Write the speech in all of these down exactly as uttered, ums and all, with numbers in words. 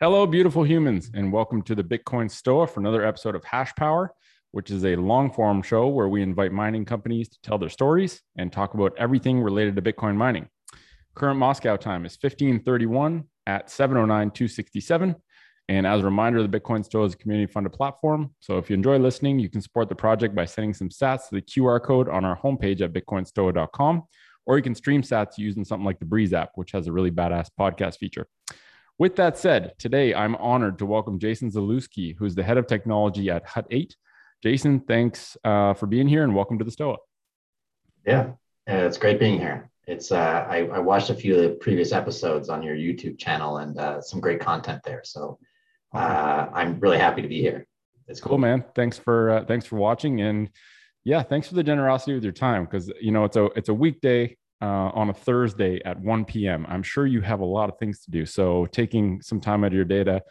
Hello, beautiful humans, and welcome to the Bitcoin STOA for another episode of Hash Power, which is a long-form show where we invite mining companies to tell their stories and talk about everything related to Bitcoin mining. Current Moscow time is fifteen thirty-one at seven oh nine, two sixty-seven. And as a reminder, the Bitcoin STOA is a community-funded platform. So if you enjoy listening, you can support the project by sending some sats to the Q R code on our homepage at Bitcoin S T O A dot com, or you can stream sats using something like the Breeze app, which has a really badass podcast feature. With that said, today I'm honored to welcome Jason Zaluski, who's the head of technology at Hut eight. Jason, thanks uh, for being here and welcome to the STOA. Yeah, uh, it's great being here. It's uh, I, I watched a few of the previous episodes on your YouTube channel and uh, some great content there. So uh, I'm really happy to be here. It's cool, cool man. Thanks for uh, thanks for watching, and yeah, thanks for the generosity with your time, because you know it's a it's a weekday. Uh, on a Thursday at one p m I'm sure you have a lot of things to do. So taking some time out of your day to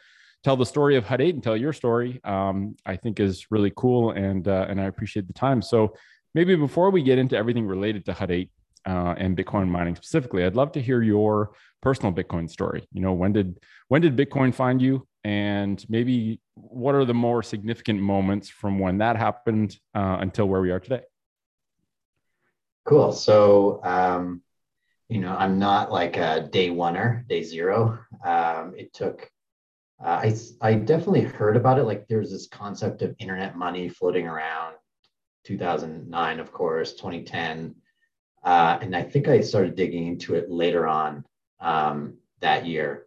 tell the story of Hut eight and tell your story, um, I think is really cool. And, uh, and I appreciate the time. So maybe before we get into everything related to Hut eight uh, and Bitcoin mining specifically, I'd love to hear your personal Bitcoin story. You know, when did, when did Bitcoin find you? And maybe what are the more significant moments from when that happened uh, until where we are today? Cool. So, um, you know, I'm not like a day oneer, day zero. Um, it took, uh, I, I definitely heard about it. Like there's this concept of internet money floating around two thousand nine, of course, twenty ten. Uh, and I think I started digging into it later on um, that year.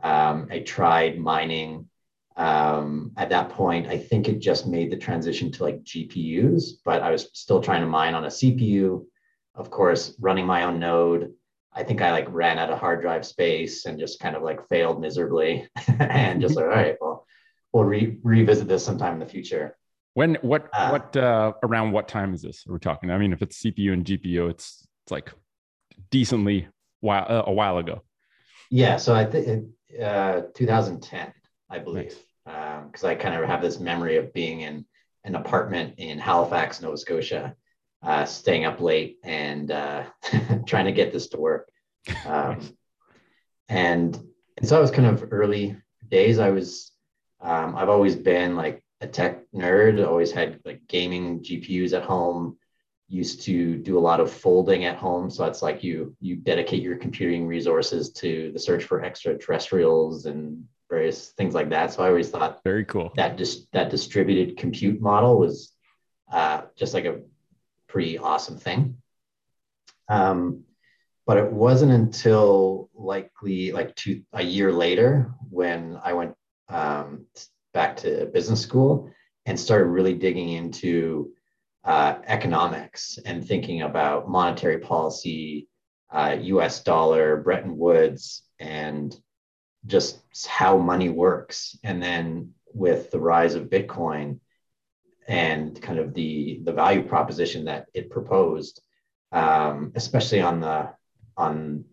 Um, I tried mining. Um, at that point, I think it just made the transition to like G P Us, but I was still trying to mine on a C P U, of course, running my own node. I think I like ran out of hard drive space and just kind of like failed miserably and just like, all right, well, we'll re revisit this sometime in the future. When, what, uh, what, uh, around what time is this? Are we talking? I mean, if it's C P U and G P U, it's, it's like decently while, uh, a while ago. Yeah. So I think, uh, two thousand ten. I believe, because um, I kind of have this memory of being in an apartment in Halifax, Nova Scotia, uh, staying up late and uh, trying to get this to work. Um, and, and so I was kind of early days. I was, um, I've always been like a tech nerd, always had like gaming G P Us at home, used to do a lot of folding at home. So it's like you, you dedicate your computing resources to the search for extraterrestrials and various things like that. So I always thought very cool that just that distributed compute model was uh, just like a pretty awesome thing. Um, but it wasn't until likely like two, a year later when I went um, back to business school and started really digging into uh, economics and thinking about monetary policy, uh, U S dollar, Bretton Woods, and just how money works. And then with the rise of Bitcoin and kind of the, the value proposition that it proposed, um, especially on the, on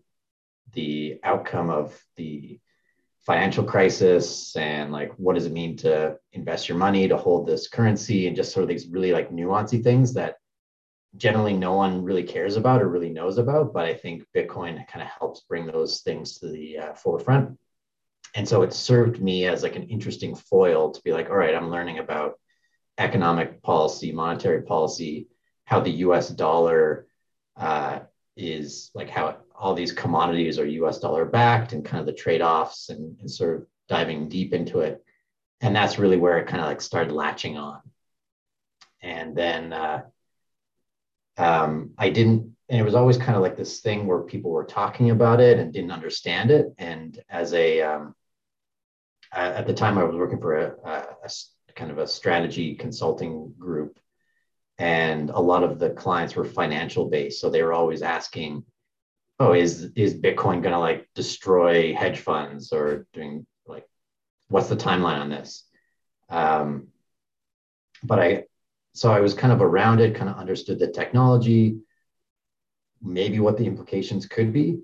the outcome of the financial crisis and like, what does it mean to invest your money, to hold this currency, and just sort of these really like nuancy things that generally no one really cares about or really knows about. But I think Bitcoin kind of helps bring those things to the uh, forefront. And so it served me as like an interesting foil to be like, all right, I'm learning about economic policy, monetary policy, how the U S dollar uh, is like how all these commodities are U S dollar backed and kind of the trade-offs and, and sort of diving deep into it. And that's really where it kind of like started latching on. And then uh, um, I didn't, and it was always kind of like this thing where people were talking about it and didn't understand it. And as a, um, at the time I was working for a, a, a kind of a strategy consulting group, and a lot of the clients were financial based. So they were always asking, oh, is, is Bitcoin going to like destroy hedge funds or doing like, what's the timeline on this? Um, but I, so I was kind of around it, kind of understood the technology, maybe what the implications could be.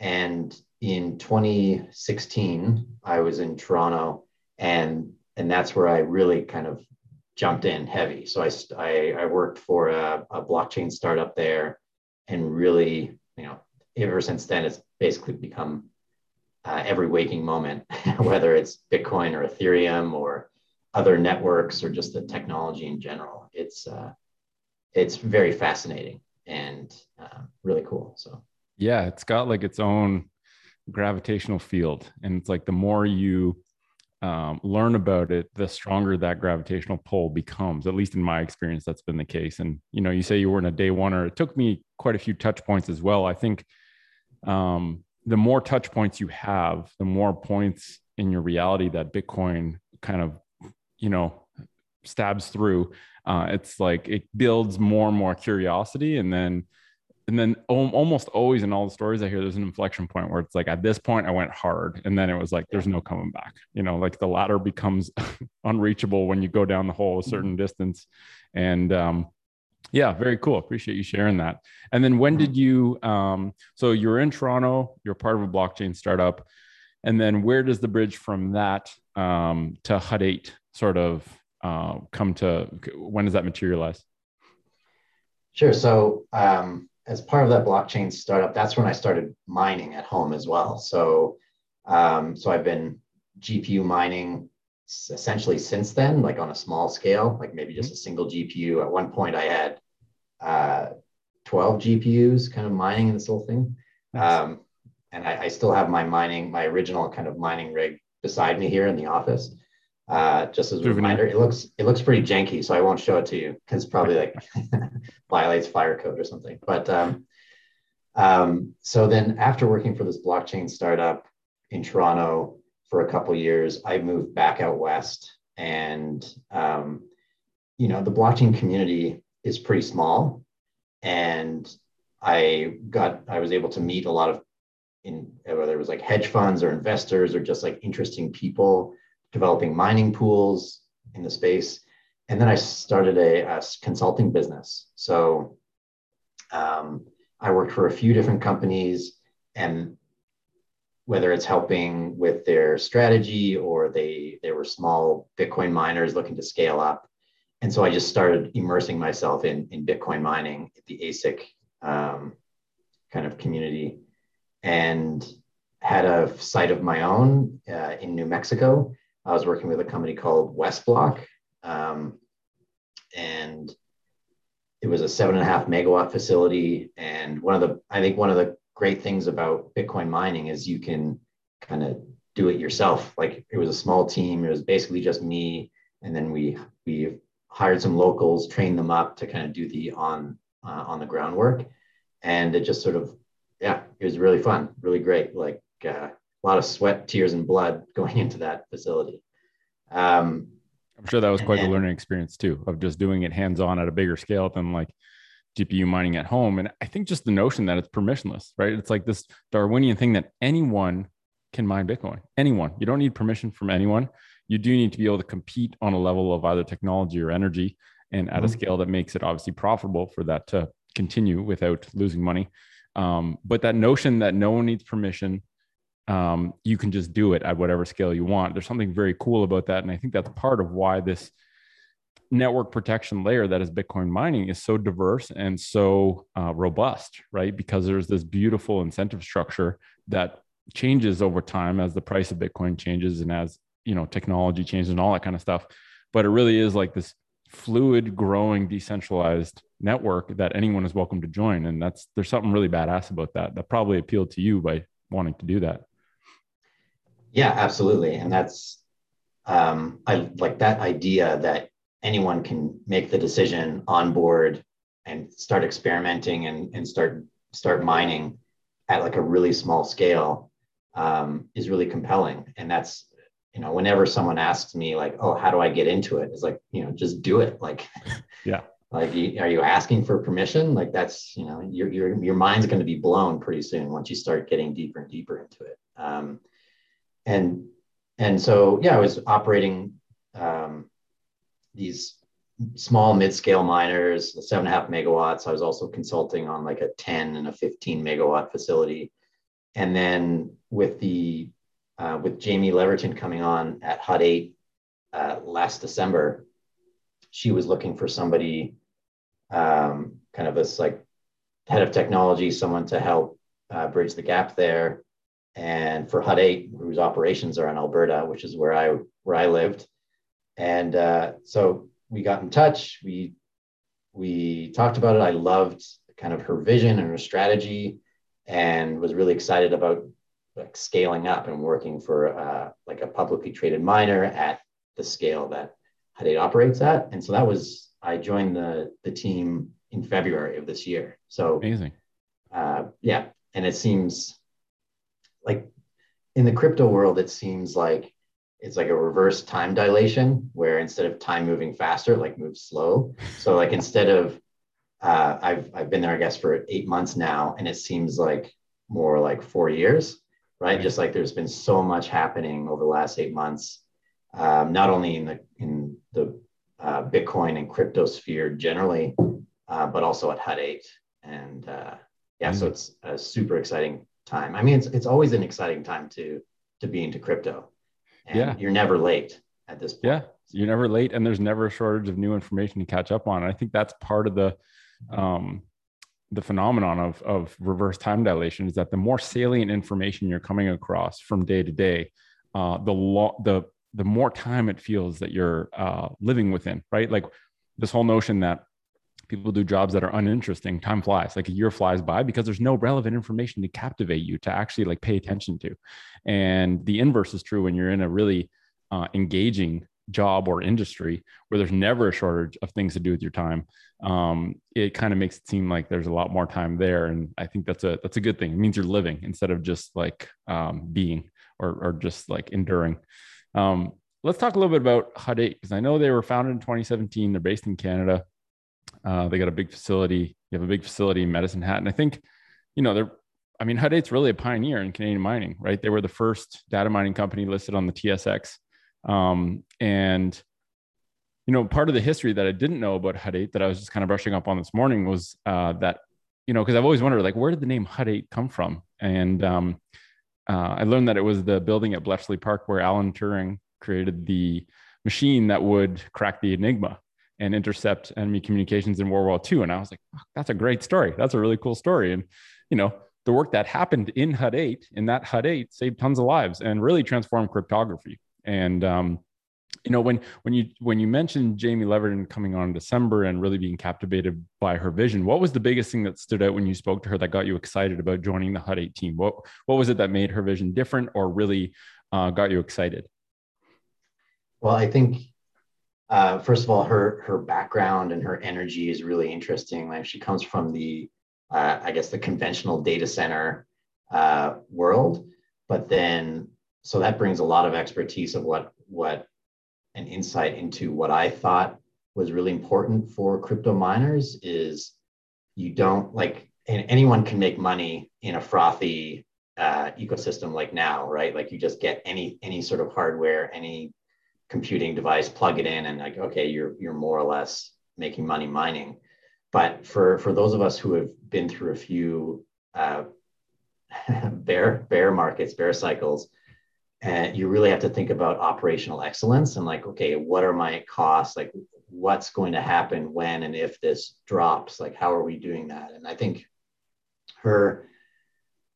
And in twenty sixteen, I was in Toronto, and and that's where I really kind of jumped in heavy. So I, I, I worked for a, a blockchain startup there, and really, you know, ever since then, it's basically become uh, every waking moment, whether it's Bitcoin or Ethereum or other networks or just the technology in general. It's uh, it's very fascinating and uh, really cool. So yeah, it's got like its own gravitational field, and it's like the more you um, learn about it, the stronger that gravitational pull becomes. At least in my experience, that's been the case. And you know, you say you were in a day one, or it took me quite a few touch points as well. I think um, the more touch points you have, the more points in your reality that Bitcoin kind of, you know, stabs through. Uh, it's like it builds more and more curiosity, and then and then almost always in all the stories I hear, there's an inflection point where it's like, at this point I went hard, and then it was like, there's no coming back. You know, like the ladder becomes unreachable when you go down the hole a certain mm-hmm. distance. And um, yeah, very cool. Appreciate you sharing that. And then when did you, um, so you're in Toronto, you're part of a blockchain startup, and then where does the bridge from that um, to Hut eight sort of uh, come to, when does that materialize? Sure. So, um, as part of that blockchain startup, that's when I started mining at home as well. So, um, so I've been G P U mining essentially since then, like on a small scale, like maybe just a single G P U. At one point I had uh, twelve G P Us kind of mining in this whole thing. Nice. Um, and I, I still have my mining, my original kind of mining rig beside me here in the office. Uh, just as a reminder, it looks it looks pretty janky, so I won't show it to you because probably like violates fire code or something. But um, um, so then after working for this blockchain startup in Toronto for a couple years, I moved back out west, and um, you know, the blockchain community is pretty small, and I got I was able to meet a lot of in whether it was like hedge funds or investors or just like interesting people developing mining pools in the space. And then I started a, a consulting business. So um, I worked for a few different companies, and whether it's helping with their strategy or they, they were small Bitcoin miners looking to scale up. And so I just started immersing myself in, in Bitcoin mining at the A S I C um, kind of community, and had a site of my own uh, in New Mexico. I was working with a company called Westblock, um, and it was a seven and a half megawatt facility. And one of the, I think one of the great things about Bitcoin mining is you can kind of do it yourself. Like, it was a small team. It was basically just me. And then we, we hired some locals, trained them up to kind of do the on, uh, on the ground work. And it just sort of, yeah, it was really fun, really great. Like, uh, a lot of sweat, tears, and blood going into that facility. Um, I'm sure that was quite and, a learning experience too, of just doing it hands-on at a bigger scale than like G P U mining at home. And I think just the notion that it's permissionless, right? It's like this Darwinian thing that anyone can mine Bitcoin. Anyone. You don't need permission from anyone. You do need to be able to compete on a level of either technology or energy, and at mm-hmm. a scale that makes it obviously profitable for that to continue without losing money. Um, but that notion that no one needs permission, Um, you can just do it at whatever scale you want. There's something very cool about that. And I think that's part of why this network protection layer that is Bitcoin mining is so diverse and so uh, robust, right? Because there's this beautiful incentive structure that changes over time as the price of Bitcoin changes and as, you know, technology changes and all that kind of stuff. But it really is like this fluid, growing, decentralized network that anyone is welcome to join. And that's, there's something really badass about that. That probably appealed to you by wanting to do that. Yeah, absolutely. And that's, um, I like that idea that anyone can make the decision on board and start experimenting and, and start, start mining at like a really small scale, um, is really compelling. And that's, you know, whenever someone asks me like, oh, how do I get into it? It's like, you know, just do it. Like, yeah, like, are you asking for permission? Like that's, you know, your, your, your mind's going to be blown pretty soon once you start getting deeper and deeper into it. Um, And and so, yeah, I was operating um, these small mid-scale miners, seven and a half megawatts. I was also consulting on like a ten and a fifteen megawatt facility. And then with the uh, with Jamie Leverton coming on at Hut eight uh, last December, she was looking for somebody, um, kind of this like head of technology, someone to help uh, bridge the gap there. and for Hut eight, whose operations are in Alberta, which is where I where I lived. And uh, so we got in touch. We we talked about it. I loved kind of her vision and her strategy, and was really excited about like scaling up and working for uh, like a publicly traded miner at the scale that Hut eight operates at. And so that was, I joined the the team in February of this year. So amazing. Uh, yeah, and it seems like in the crypto world, it seems like it's like a reverse time dilation, where instead of time moving faster, like moves slow. So like instead of uh, I've I've been there, I guess, for eight months now, and it seems like more like four years, right? right. Just like there's been so much happening over the last eight months, um, not only in the in the uh, Bitcoin and crypto sphere generally, uh, but also at Hut eight. And uh, yeah, mm-hmm. so it's a super exciting time. I mean, it's it's always an exciting time to to be into crypto. And yeah, you're never late at this point. Yeah, you're never late, and there's never a shortage of new information to catch up on. And I think that's part of the um, the phenomenon of of reverse time dilation, is that the more salient information you're coming across from day to day, uh, the lo- the the more time it feels that you're uh, living within. Right, like this whole notion that people do jobs that are uninteresting, time flies, like a year flies by, because there's no relevant information to captivate you to actually like pay attention to. And the inverse is true when you're in a really uh, engaging job or industry where there's never a shortage of things to do with your time. Um, it kind of makes it seem like there's a lot more time there. And I think that's a, that's a good thing. It means you're living instead of just like um, being or, or just like enduring. Um, let's talk a little bit about Hut eight, because I know they were founded in twenty seventeen. They're based in Canada. Uh, they got a big facility. You have a big facility in Medicine Hat. And I think, you know, they're, I mean, Hut eight's really a pioneer in Canadian mining, right? They were the first data mining company listed on the T S X. Um, and, you know, part of the history that I didn't know about Hut eight that I was just kind of brushing up on this morning was uh, that, you know, because I've always wondered, like, where did the name Hut eight come from? And um, uh, I learned that it was the building at Bletchley Park where Alan Turing created the machine that would crack the Enigma and intercept enemy communications in World War Two. And I was like, oh, that's a great story. That's a really cool story. And, you know, the work that happened in Hut eight, in that Hut eight, saved tons of lives and really transformed cryptography. And, um, you know, when when you when you mentioned Jamie Leverton coming on in December and really being captivated by her vision, what was the biggest thing that stood out when you spoke to her that got you excited about joining the Hut eight team? What, what was it that made her vision different or really uh, got you excited? Well, I think... Uh, first of all, her her background and her energy is really interesting. Like she comes from the, uh, I guess, the conventional data center uh, world, but then so that brings a lot of expertise of what what an insight into what I thought was really important for crypto miners is you don't like, and anyone can make money in a frothy uh, ecosystem like now, right? Like you just get any any sort of hardware, any computing device, plug it in, and like, okay, you're you're more or less making money mining. But for for those of us who have been through a few uh, bear bear markets, bear cycles, and uh, you really have to think about operational excellence and like, okay, what are my costs? Like, what's going to happen when and if this drops? Like, how are we doing that? And I think her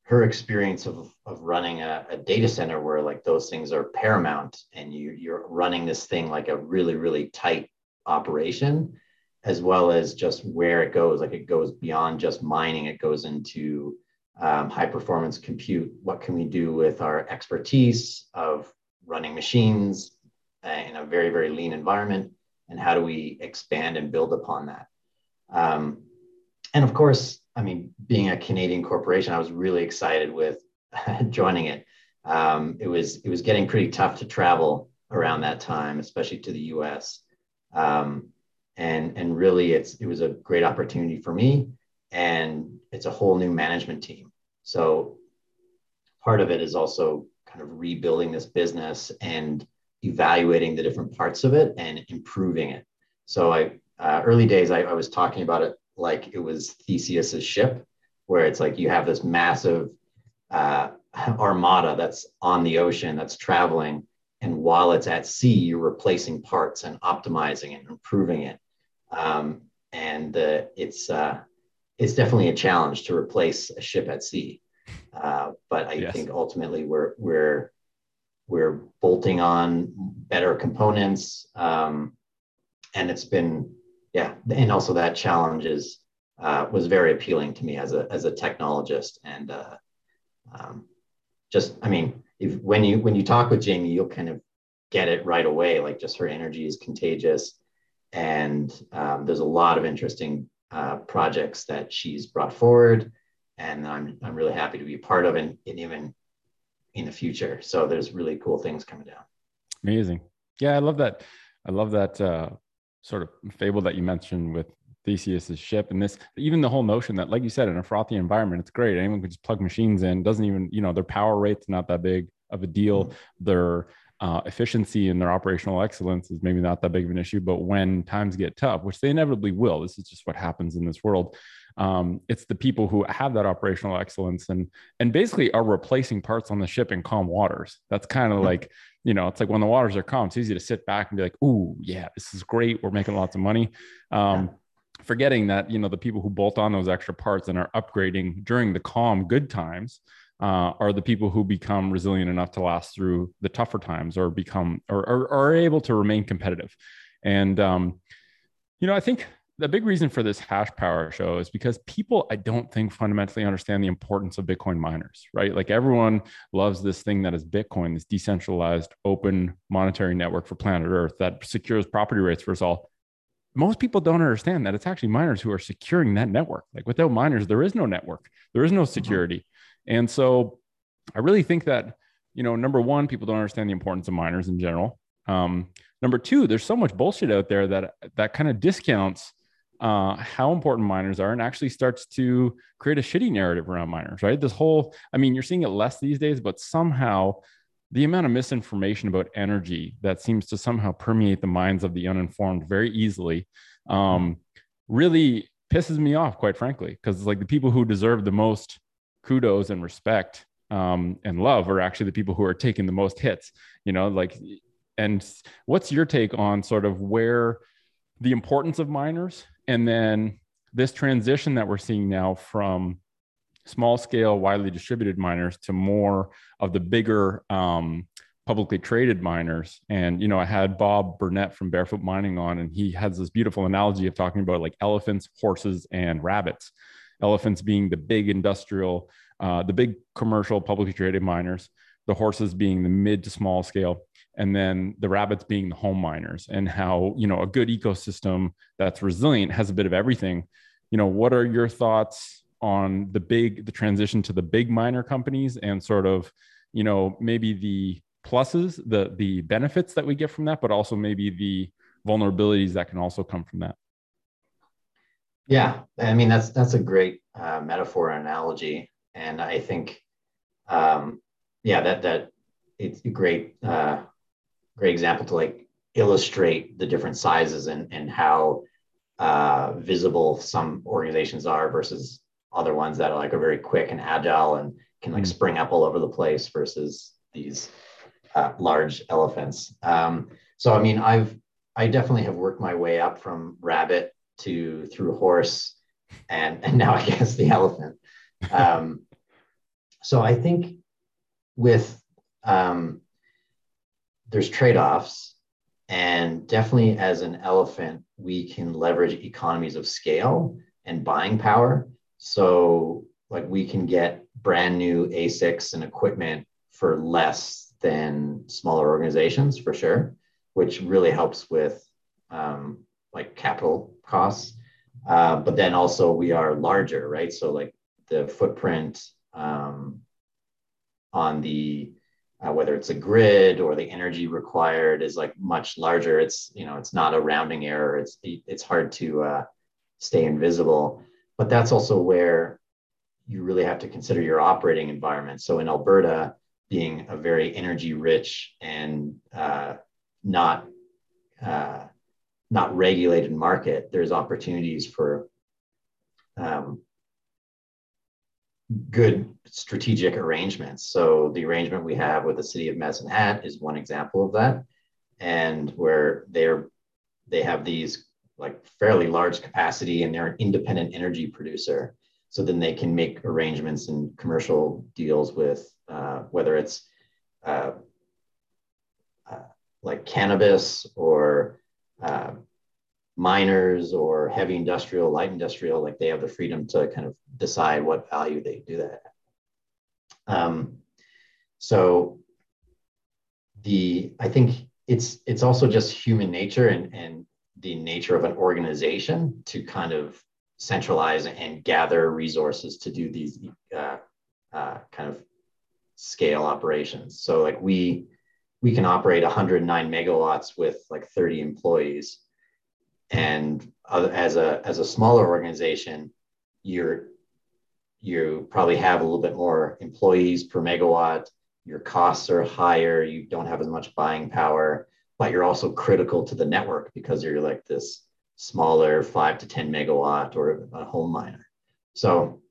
her experience of, of running a, a data center where like those things are paramount and you, you're running this thing like a really, really tight operation, as well as just where it goes. Like it goes beyond just mining, it goes into um, high performance compute. What can we do with our expertise of running machines in a very, very lean environment? And how do we expand and build upon that? Um, and of course, I mean, being a Canadian corporation, I was really excited with joining it. Um, it was it was getting pretty tough to travel around that time, especially to the U S. Um, and and really, it's it was a great opportunity for me. And it's a whole new management team. So part of it is also kind of rebuilding this business and evaluating the different parts of it and improving it. So I uh, early days, I, I was talking about it like it was Theseus's ship, where it's like you have this massive uh, armada that's on the ocean that's traveling. And while it's at sea, you're replacing parts and optimizing and improving it. Um, and uh, it's uh, it's definitely a challenge to replace a ship at sea. Uh, But I yes. think ultimately we're we're we're bolting on better components, um, and it's been yeah, and also that challenge is uh, was very appealing to me as a as a technologist, and uh, um, just I mean, if when you when you talk with Jamie, you'll kind of get it right away. Like just her energy is contagious, and um, there's a lot of interesting uh, projects that she's brought forward. And I'm I'm really happy to be a part of and, and even in the future. So there's really cool things coming down. Amazing. Yeah, I love that. I love that uh, sort of fable that you mentioned with Theseus's ship, and this, even the whole notion that, like you said, in a frothy environment, it's great. Anyone can just plug machines in. Doesn't even, you know, their power rate's not that big of a deal. Mm-hmm. Their uh, efficiency and their operational excellence is maybe not that big of an issue. But when times get tough, which they inevitably will, this is just what happens in this world. Um, it's the people who have that operational excellence and and basically are replacing parts on the ship in calm waters. That's kind of like, you know, it's like when the waters are calm, it's easy to sit back and be like, "Ooh, yeah, this is great. We're making lots of money." Um, yeah. Forgetting that, you know, the people who bolt on those extra parts and are upgrading during the calm good times uh, are the people who become resilient enough to last through the tougher times or become or, or, or are able to remain competitive. And, um, you know, I think the big reason for this Hash Power show is because people, I don't think, fundamentally understand the importance of Bitcoin miners, right? Like everyone loves this thing that is Bitcoin, this decentralized open monetary network for planet Earth that secures property rights for us all. Most people don't understand that it's actually miners who are securing that network. Like without miners, there is no network, there is no security. Mm-hmm. And so I really think that, you know, number one, people don't understand the importance of miners in general. Um, number two, there's so much bullshit out there that that kind of discounts Uh, how important miners are and actually starts to create a shitty narrative around miners, right? This whole, I mean, you're seeing it less these days, but somehow the amount of misinformation about energy that seems to somehow permeate the minds of the uninformed very easily um, really pisses me off, quite frankly, because it's like the people who deserve the most kudos and respect um, and love are actually the people who are taking the most hits, you know, like, and what's your take on sort of where the importance of miners and then this transition that we're seeing now from small scale, widely distributed miners to more of the bigger um, publicly traded miners? And, you know, I had Bob Burnett from Barefoot Mining on, and he has this beautiful analogy of talking about like elephants, horses, and rabbits. Elephants being the big industrial, uh, the big commercial publicly traded miners, the horses being the mid to small scale, and then the rabbits being the home miners, and how, you know, a good ecosystem that's resilient has a bit of everything. You know, what are your thoughts on the big, the transition to the big miner companies and sort of, you know, maybe the pluses, the, the benefits that we get from that, but also maybe the vulnerabilities that can also come from that? Yeah, I mean, that's, that's a great uh, metaphor and analogy. And I think, um, yeah, that, that it's a great, uh, great example to like illustrate the different sizes and, and how uh, visible some organizations are versus other ones that are like are very quick and agile and can like spring up all over the place versus these uh, large elephants. Um, so, I mean, I've, I definitely have worked my way up from rabbit to through horse and, and now I guess the elephant. Um, so I think with, um, there's trade-offs, and definitely as an elephant, we can leverage economies of scale and buying power. So like we can get brand new A S I Cs and equipment for less than smaller organizations for sure, which really helps with um, like capital costs. Uh, but then also we are larger, right? So like the footprint um, on the Uh, whether it's a grid or the energy required is like much larger. It's, you know, it's not a rounding error. It's, it's hard to uh, stay invisible, but that's also where you really have to consider your operating environment. So in Alberta, being a very energy rich and uh, not, uh, not regulated market, there's opportunities for um, good strategic arrangements. So the arrangement we have with the city of Medicine Hat is one example of that, and where they're they have these like fairly large capacity and they're an independent energy producer. so then they can make arrangements and commercial deals with uh, whether it's uh, uh, like cannabis or uh, miners or heavy industrial, light industrial, like they have the freedom to kind of decide what value they do that at. Um, so the, I think it's, it's also just human nature and, and the nature of an organization to kind of centralize and gather resources to do these uh, uh, kind of scale operations. So like we, we can operate one hundred nine megawatts with like thirty employees. And as a, as a smaller organization, you're, you probably have a little bit more employees per megawatt. Your costs are higher. You don't have as much buying power, but you're also critical to the network because you're like this smaller five to ten megawatt or a home miner. So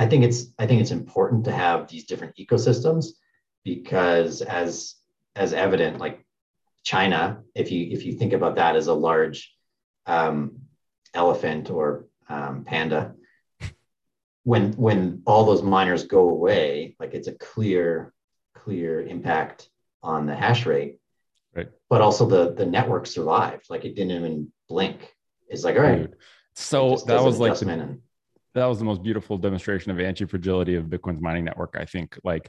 I think it's, I think it's important to have these different ecosystems because as, as evident, like China, if you, if you think about that as a large um, elephant or um, panda, when, when all those miners go away, like it's a clear, clear impact on the hash rate. Right. But also the the network survived. Like it didn't even blink. It's like, all right. Dude. So that was like the, and, that was the most beautiful demonstration of anti-fragility of Bitcoin's mining network. I think like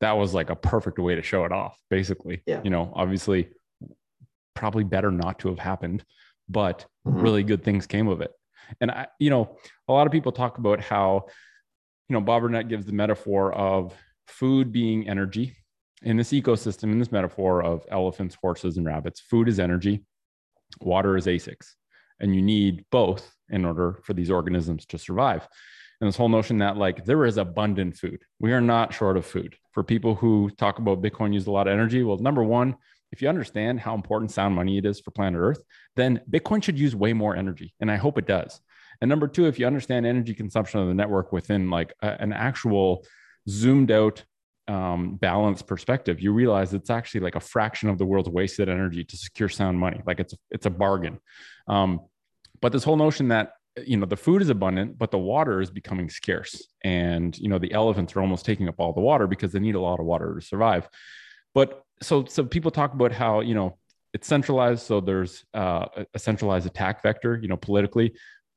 that was like a perfect way to show it off, basically. Yeah. You know, obviously probably better not to have happened, but mm-hmm. really good things came of it. And I, you know, a lot of people talk about how, you know, Bob Burnett gives the metaphor of food being energy. In this ecosystem, in this metaphor of elephants, horses, and rabbits, food is energy, water is A S I Cs, and you need both in order for these organisms to survive. And this whole notion that like there is abundant food. We are not short of food. For people who talk about Bitcoin use a lot of energy, well, number one, if you understand how important sound money it is for planet Earth, then Bitcoin should use way more energy, and I hope it does. And number two, if you understand energy consumption of the network within like a, an actual zoomed out Um, balanced perspective, you realize it's actually like a fraction of the world's wasted energy to secure sound money. Like it's, it's a bargain. Um, but this whole notion that, you know, the food is abundant, but the water is becoming scarce. And, you know, the elephants are almost taking up all the water because they need a lot of water to survive. But so, so people talk about how, you know, it's centralized. So there's uh, a centralized attack vector, you know, politically.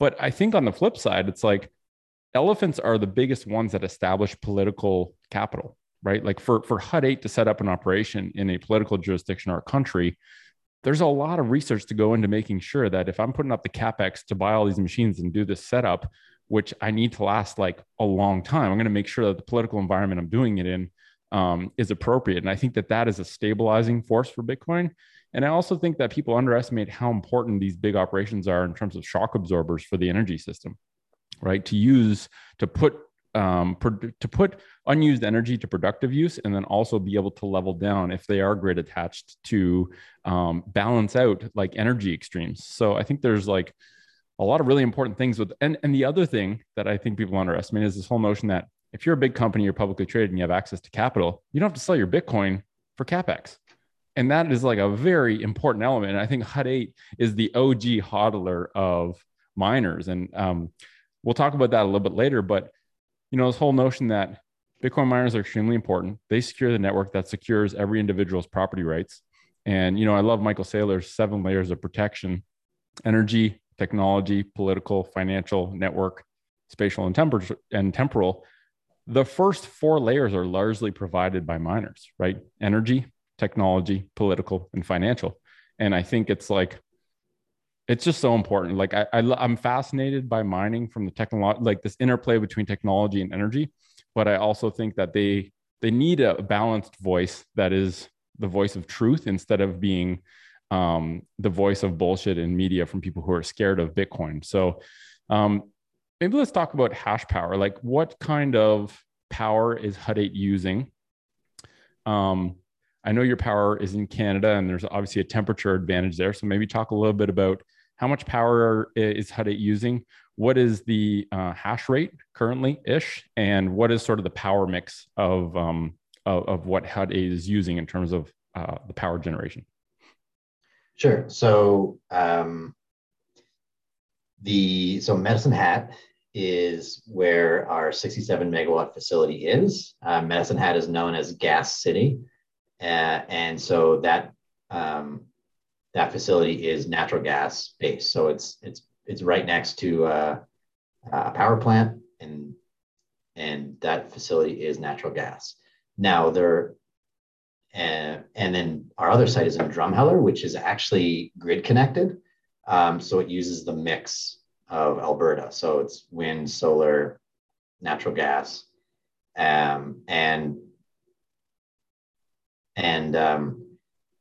But I think on the flip side, it's like elephants are the biggest ones that establish political capital. Right? Like for, for Hut eight to set up an operation in a political jurisdiction or a country, there's a lot of research to go into making sure that if I'm putting up the CapEx to buy all these machines and do this setup, which I need to last like a long time, I'm going to make sure that the political environment I'm doing it in um, is appropriate. And I think that that is a stabilizing force for Bitcoin. And I also think that people underestimate how important these big operations are in terms of shock absorbers for the energy system, right? To use, to put Um, to put unused energy to productive use, and then also be able to level down if they are grid attached to um, balance out like energy extremes. So I think there's like a lot of really important things with, and, and the other thing that I think people underestimate is this whole notion that if you're a big company, you're publicly traded and you have access to capital, you don't have to sell your Bitcoin for CapEx. And that is like a very important element. And I think Hut eight is the O G hodler of miners. And um, we'll talk about that a little bit later, but you know, this whole notion that Bitcoin miners are extremely important. They secure the network that secures every individual's property rights. And, you know, I love Michael Saylor's seven layers of protection: energy, technology, political, financial, network, spatial, and, tempor- and temporal. The first four layers are largely provided by miners, right? Energy, technology, political, and financial. And I think it's like, it's just so important. Like I, I, I'm fascinated by mining from the technology, like this interplay between technology and energy. But I also think that they they need a balanced voice that is the voice of truth instead of being um, the voice of bullshit in media from people who are scared of Bitcoin. So um, maybe let's talk about hash power. Like what kind of power is Hut eight using? Um, I know your power is in Canada and there's obviously a temperature advantage there. So maybe talk a little bit about how much power is Hut eight using? What is the uh, hash rate currently-ish? And what is sort of the power mix of um, of, of what Hut eight is using in terms of uh, the power generation? Sure. So um, the so Medicine Hat is where our sixty-seven megawatt facility is. Uh, Medicine Hat is known as Gas City. Uh, and so that um, that facility is natural gas based. So it's it's it's right next to uh, a power plant, and and that facility is natural gas. Now there, uh, and then our other site is in Drumheller, which is actually grid connected. Um, so it uses the mix of Alberta. So it's wind, solar, natural gas, um, and and um,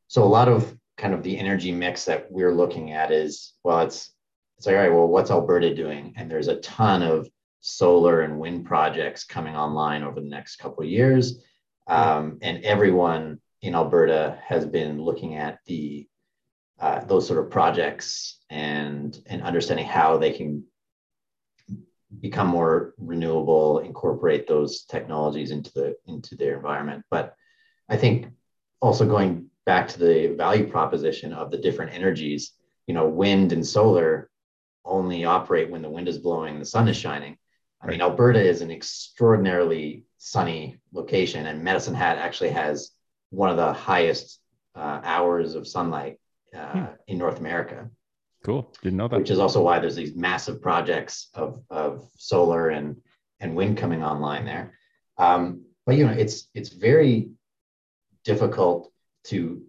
so a lot of kind of the energy mix that we're looking at is, well, it's it's like, all right, well, what's Alberta doing? And there's a ton of solar and wind projects coming online over the next couple of years, um, and everyone in Alberta has been looking at the uh, those sort of projects and and understanding how they can become more renewable, incorporate those technologies into the into their environment. But I think also going back to the value proposition of the different energies, you know, wind and solar only operate when the wind is blowing, the sun is shining. I mean, Alberta is an extraordinarily sunny location, and Medicine Hat actually has one of the highest uh, hours of sunlight uh, hmm. in North America. Cool, didn't know that. Which is also why there's these massive projects of, of solar and, and wind coming online there. Um, but, you know, it's it's very difficult to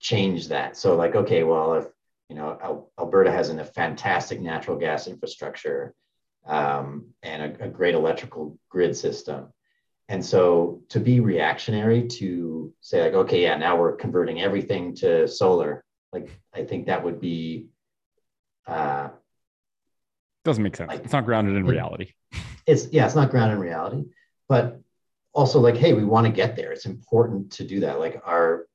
change that. So like, okay, well, if, you know, Alberta has a fantastic natural gas infrastructure um, and a, a great electrical grid system. And so to be reactionary, to say like, okay, yeah, now we're converting everything to solar. Like, I think that would be... Uh, doesn't make sense. Like, it's not grounded in it, reality. It's, yeah, it's not grounded in reality. But also like, hey, we want to get there. It's important to do that. Like our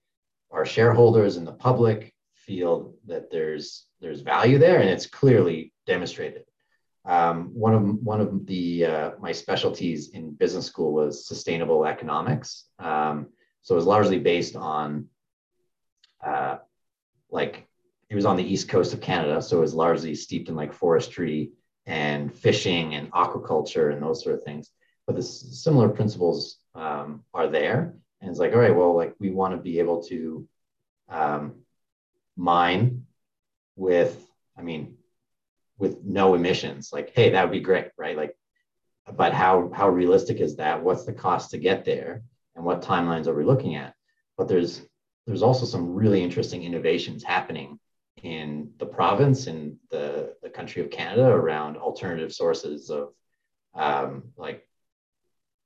our shareholders and the public feel that there's there's value there, and it's clearly demonstrated. Um, one of one of the uh, my specialties in business school was sustainable economics, um, so it was largely based on uh, like it was on the east coast of Canada, so it was largely steeped in like forestry and fishing and aquaculture and those sort of things. But the similar principles um, are there, and it's like, all right, well, like we want to be able to um, mine with, I mean, with no emissions. Like, hey, that would be great, right? Like, but how how realistic is that? What's the cost to get there, and what timelines are we looking at? But there's there's also some really interesting innovations happening in the province and the the country of Canada around alternative sources of um, like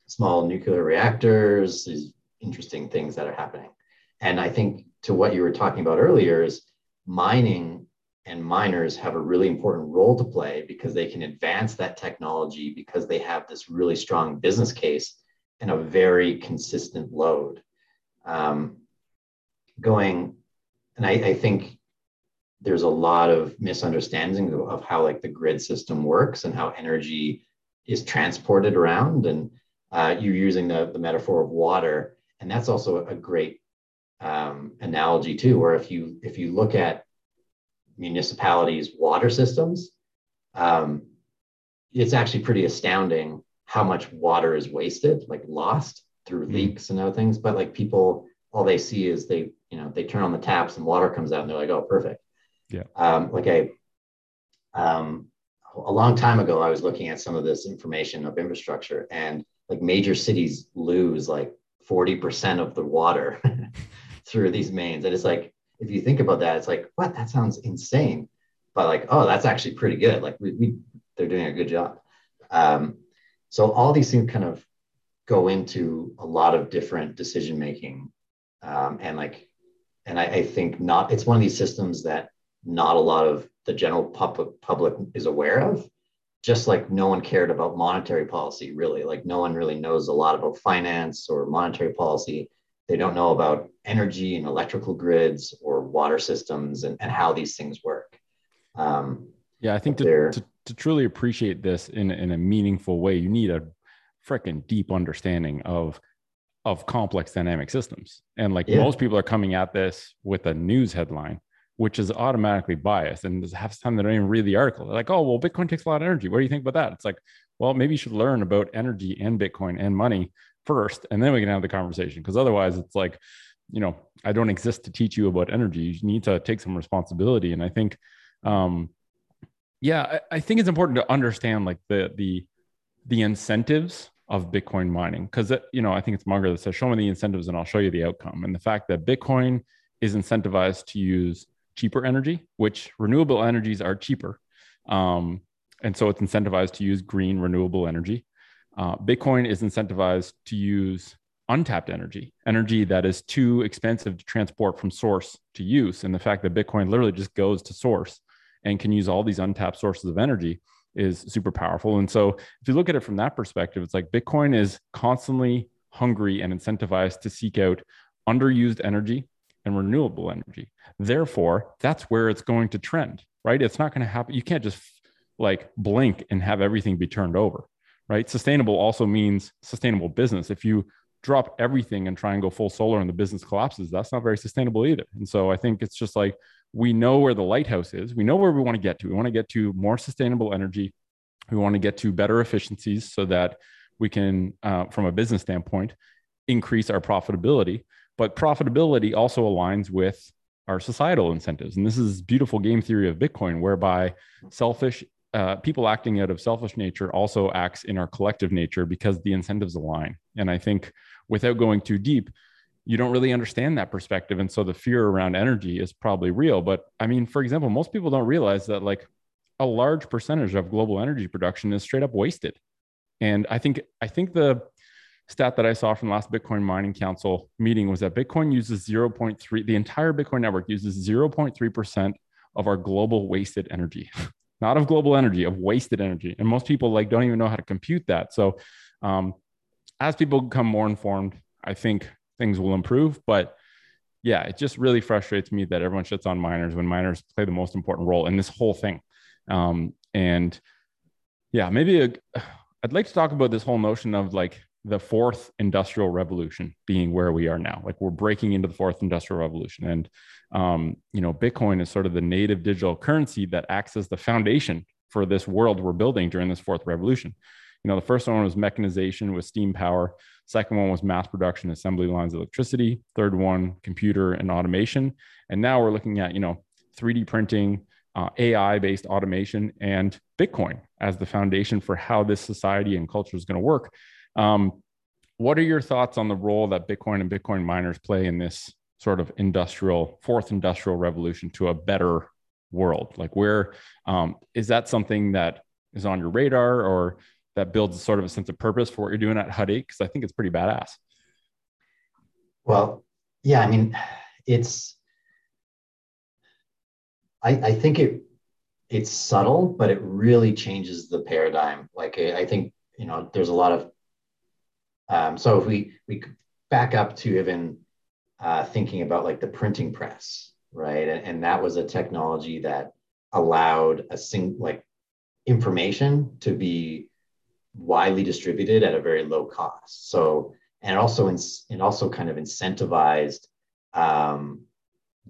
small nuclear reactors. These interesting things that are happening, and I think, to what you were talking about earlier, is mining and miners have a really important role to play because they can advance that technology because they have this really strong business case and a very consistent load. Um, going, and I, I think there's a lot of misunderstanding of, of how like the grid system works and how energy is transported around. And uh, you're using the, the metaphor of water, and that's also a great Um, analogy too, where if you if you look at municipalities' water systems, um, it's actually pretty astounding how much water is wasted, like lost through leaks and other things. But like people, all they see is they you know they turn on the taps and water comes out and they're like, oh, perfect. Yeah. Um, like I, um, a long time ago, I was looking at some of this information of infrastructure, and like major cities lose like forty percent of the water through these mains. And it's like, if you think about that, it's like, what, that sounds insane. But like, oh, that's actually pretty good. Like we, we they're doing a good job. Um, so all these things kind of go into a lot of different decision-making. Um, and like, and I, I think not, it's one of these systems that not a lot of the general public public is aware of. Just like no one cared about monetary policy, really. Like no one really knows a lot about finance or monetary policy. They don't know about energy and electrical grids or water systems and, and how these things work. Um, yeah, I think to, to, to truly appreciate this in, in a meaningful way, you need a freaking deep understanding of, of complex dynamic systems. And like yeah. most people are coming at this with a news headline, which is automatically biased. And half the time they don't even read the article. They're like, oh, well, Bitcoin takes a lot of energy. What do you think about that? It's like, well, maybe you should learn about energy and Bitcoin and money first, and then we can have the conversation. Because otherwise it's like, you know, I don't exist to teach you about energy. You need to take some responsibility. And I think, um, yeah, I, I think it's important to understand like the, the, the incentives of Bitcoin mining. Cause it, you know, I think it's Munger that says, show me the incentives and I'll show you the outcome. And the fact that Bitcoin is incentivized to use cheaper energy, which renewable energies are cheaper. Um, and so it's incentivized to use green renewable energy. Uh, Bitcoin is incentivized to use untapped energy, energy that is too expensive to transport from source to use. And the fact that Bitcoin literally just goes to source and can use all these untapped sources of energy is super powerful. And so if you look at it from that perspective, it's like Bitcoin is constantly hungry and incentivized to seek out underused energy and renewable energy. Therefore, that's where it's going to trend, right? It's not going to happen. You can't just like blink and have everything be turned over, right? Sustainable also means sustainable business. If you drop everything and try and go full solar and the business collapses, that's not very sustainable either. And so I think it's just like, we know where the lighthouse is. We know where we want to get to. We want to get to more sustainable energy. We want to get to better efficiencies so that we can, uh, from a business standpoint, increase our profitability. But profitability also aligns with our societal incentives. And this is beautiful game theory of Bitcoin, whereby selfish uh, people acting out of selfish nature also acts in our collective nature because the incentives align. And I think without going too deep, you don't really understand that perspective. And so the fear around energy is probably real. But I mean, for example, most people don't realize that like a large percentage of global energy production is straight up wasted. And I think, I think the stat that I saw from the last Bitcoin Mining Council meeting was that Bitcoin uses zero point three, the entire Bitcoin network uses zero point three percent of our global wasted energy, not of global energy, of wasted energy. And most people like don't even know how to compute that. So um, as people become more informed, I think things will improve. But yeah, it just really frustrates me that everyone shits on miners when miners play the most important role in this whole thing. Um, and yeah, maybe a, I'd like to talk about this whole notion of like the fourth industrial revolution being where we are now. Like we're breaking into the fourth industrial revolution. And, um, you know, Bitcoin is sort of the native digital currency that acts as the foundation for this world we're building during this fourth revolution. You know, the first one was mechanization with steam power. Second one was mass production, assembly lines, electricity. Third one, computer and automation. And now we're looking at, you know, three D printing, uh, A I-based automation, and Bitcoin as the foundation for how this society and culture is going to work. Um, what are your thoughts on the role that Bitcoin and Bitcoin miners play in this sort of industrial, fourth industrial revolution to a better world? Like where, um, is that something that is on your radar, or that builds sort of a sense of purpose for what you're doing at Hut eight? Because I think it's pretty badass. Well, yeah, I mean, it's, I, I think it, it's subtle, but it really changes the paradigm. Like I, I think, you know, there's a lot of, um, so if we, we back up to even uh, thinking about like the printing press, right? And, and that was a technology that allowed a single, like information to be widely distributed at a very low cost. So, and also in, it also kind of incentivized um,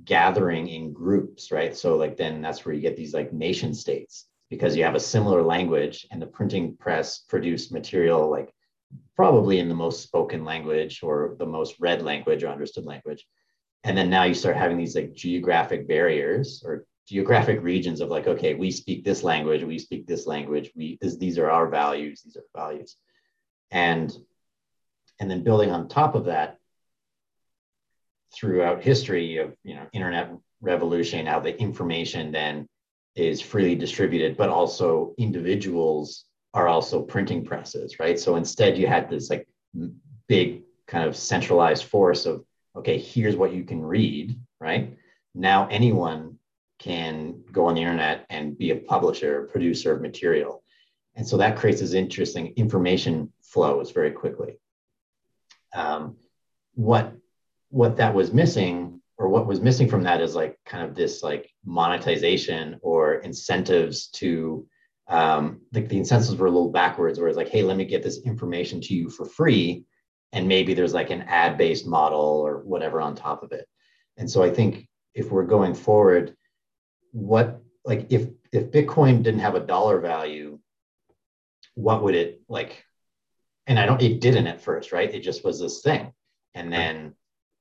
gathering in groups, right? So like, then that's where you get these like nation states, because you have a similar language and the printing press produced material, like probably in the most spoken language or the most read language or understood language. And then now you start having these like geographic barriers or geographic regions of like, okay, we speak this language, we speak this language, we, this, these are our values, these are values. And, and then building on top of that, throughout history of, you know, internet revolution, how the information then is freely distributed, but also individuals are also printing presses, right? So instead you had this like big kind of centralized force of, okay, here's what you can read, right? Now anyone can go on the internet and be a publisher, producer of material. And so that creates this interesting information flows very quickly. Um, what, what that was missing, or what was missing from that is like kind of this like monetization or incentives to, um, like the incentives were a little backwards, where it's like, hey, let me get this information to you for free. And maybe there's like an ad-based model or whatever on top of it. And so I think if we're going forward, what, like if, if Bitcoin didn't have a dollar value, what would it like? And I don't, it didn't at first, right? It just was this thing. And then,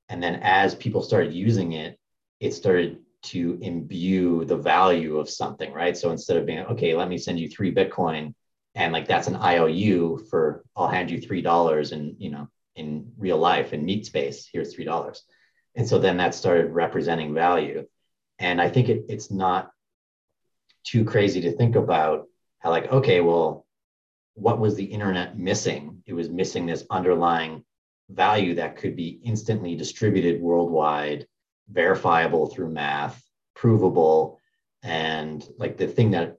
and then as people started using it, it started to imbue the value of something, right? So instead of being, okay, let me send you three Bitcoin and like, that's an I O U for, I'll hand you three dollars and, you know, in real life in meat space, here's three dollars. And so then that started representing value. And I think it, it's not too crazy to think about how like, okay, well, what was the internet missing? It was missing this underlying value that could be instantly distributed worldwide, verifiable through math, provable. And like the thing that,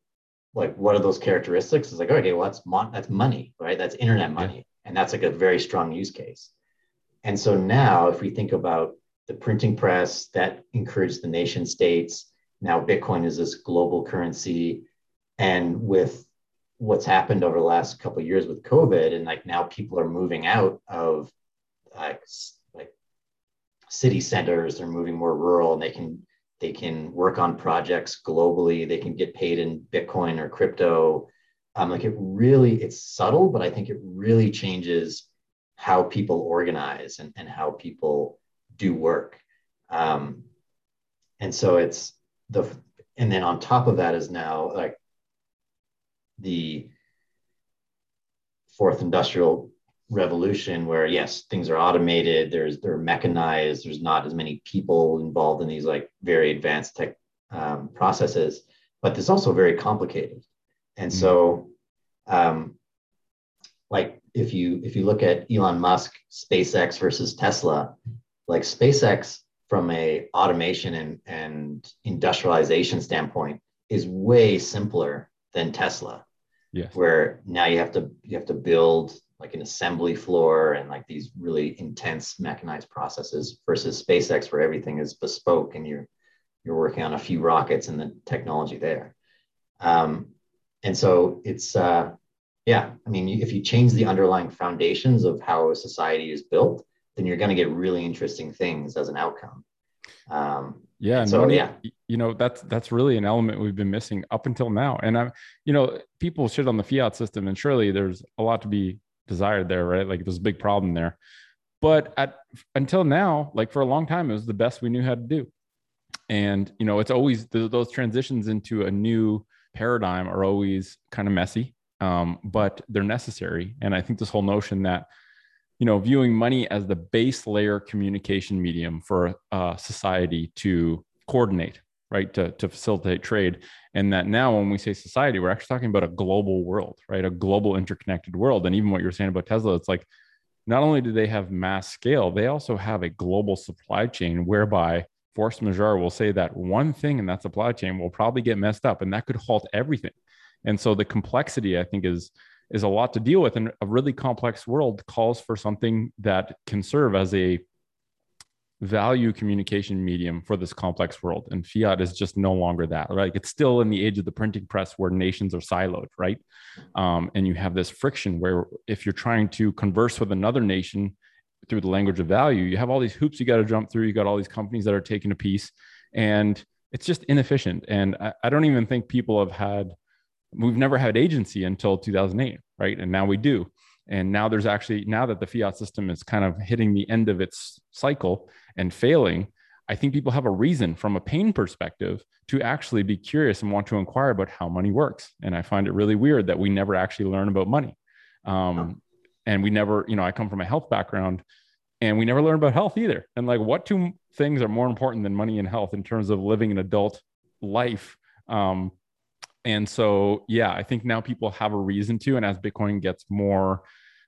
like, what are those characteristics? It's like, okay, well, that's, mon- that's money, right? That's internet money. And that's like a very strong use case. And so now if we think about the printing press that encouraged the nation states, now Bitcoin is this global currency. And with what's happened over the last couple of years with COVID, and like now people are moving out of uh, like city centers, they're moving more rural, and they can, they can work on projects globally, they can get paid in Bitcoin or crypto. Um, like it really, it's subtle, but I think it really changes how people organize and, and how people do work. Um, and so it's the, and then on top of that is now like the fourth industrial revolution where yes, things are automated, there's, they're mechanized, there's not as many people involved in these like very advanced tech um, processes, but it's also very complicated. And so, um, like if you if you look at Elon Musk, SpaceX versus Tesla, like SpaceX from a automation and, and industrialization standpoint is way simpler than Tesla. Yes. Where now you have to you have to build like an assembly floor and like these really intense mechanized processes versus SpaceX where everything is bespoke and you're you're working on a few rockets and the technology there. Um, And so it's, uh, yeah, I mean, if you change the underlying foundations of how a society is built, then you're going to get really interesting things as an outcome. Um, yeah. So, money, yeah, you know, that's, that's really an element we've been missing up until now. And I'm, you know, people shit on the fiat system and surely there's a lot to be desired there, right? Like there's a big problem there, but at, until now, like for a long time, it was the best we knew how to do. And, you know, it's always th- those transitions into a new paradigm are always kind of messy, um, but they're necessary. And I think this whole notion that, you know, viewing money as the base layer communication medium for uh, society to coordinate, right, to, to facilitate trade. And that now when we say society, we're actually talking about a global world, right, a global interconnected world. And even what you're saying about Tesla, it's like, not only do they have mass scale, they also have a global supply chain whereby force majeure will say that one thing in that supply chain will probably get messed up and that could halt everything. And so the complexity, I think, is, is a lot to deal with. And a really complex world calls for something that can serve as a value communication medium for this complex world. And fiat is just no longer that, right? It's still in the age of the printing press where nations are siloed, right? Um, and you have this friction where if you're trying to converse with another nation through the language of value, you have all these hoops you got to jump through. You got all these companies that are taking a piece and it's just inefficient. And I, I don't even think people have had, we've never had agency until two thousand eight, right? And now we do. And now there's actually, now that the fiat system is kind of hitting the end of its cycle and failing, I think people have a reason from a pain perspective to actually be curious and want to inquire about how money works. And I find it really weird that we never actually learn about money. Um, oh. And we never, you know, I come from a health background and we never learned about health either. And like, what two things are more important than money and health in terms of living an adult life? Um, and so, yeah, I think now people have a reason to, and as Bitcoin gets more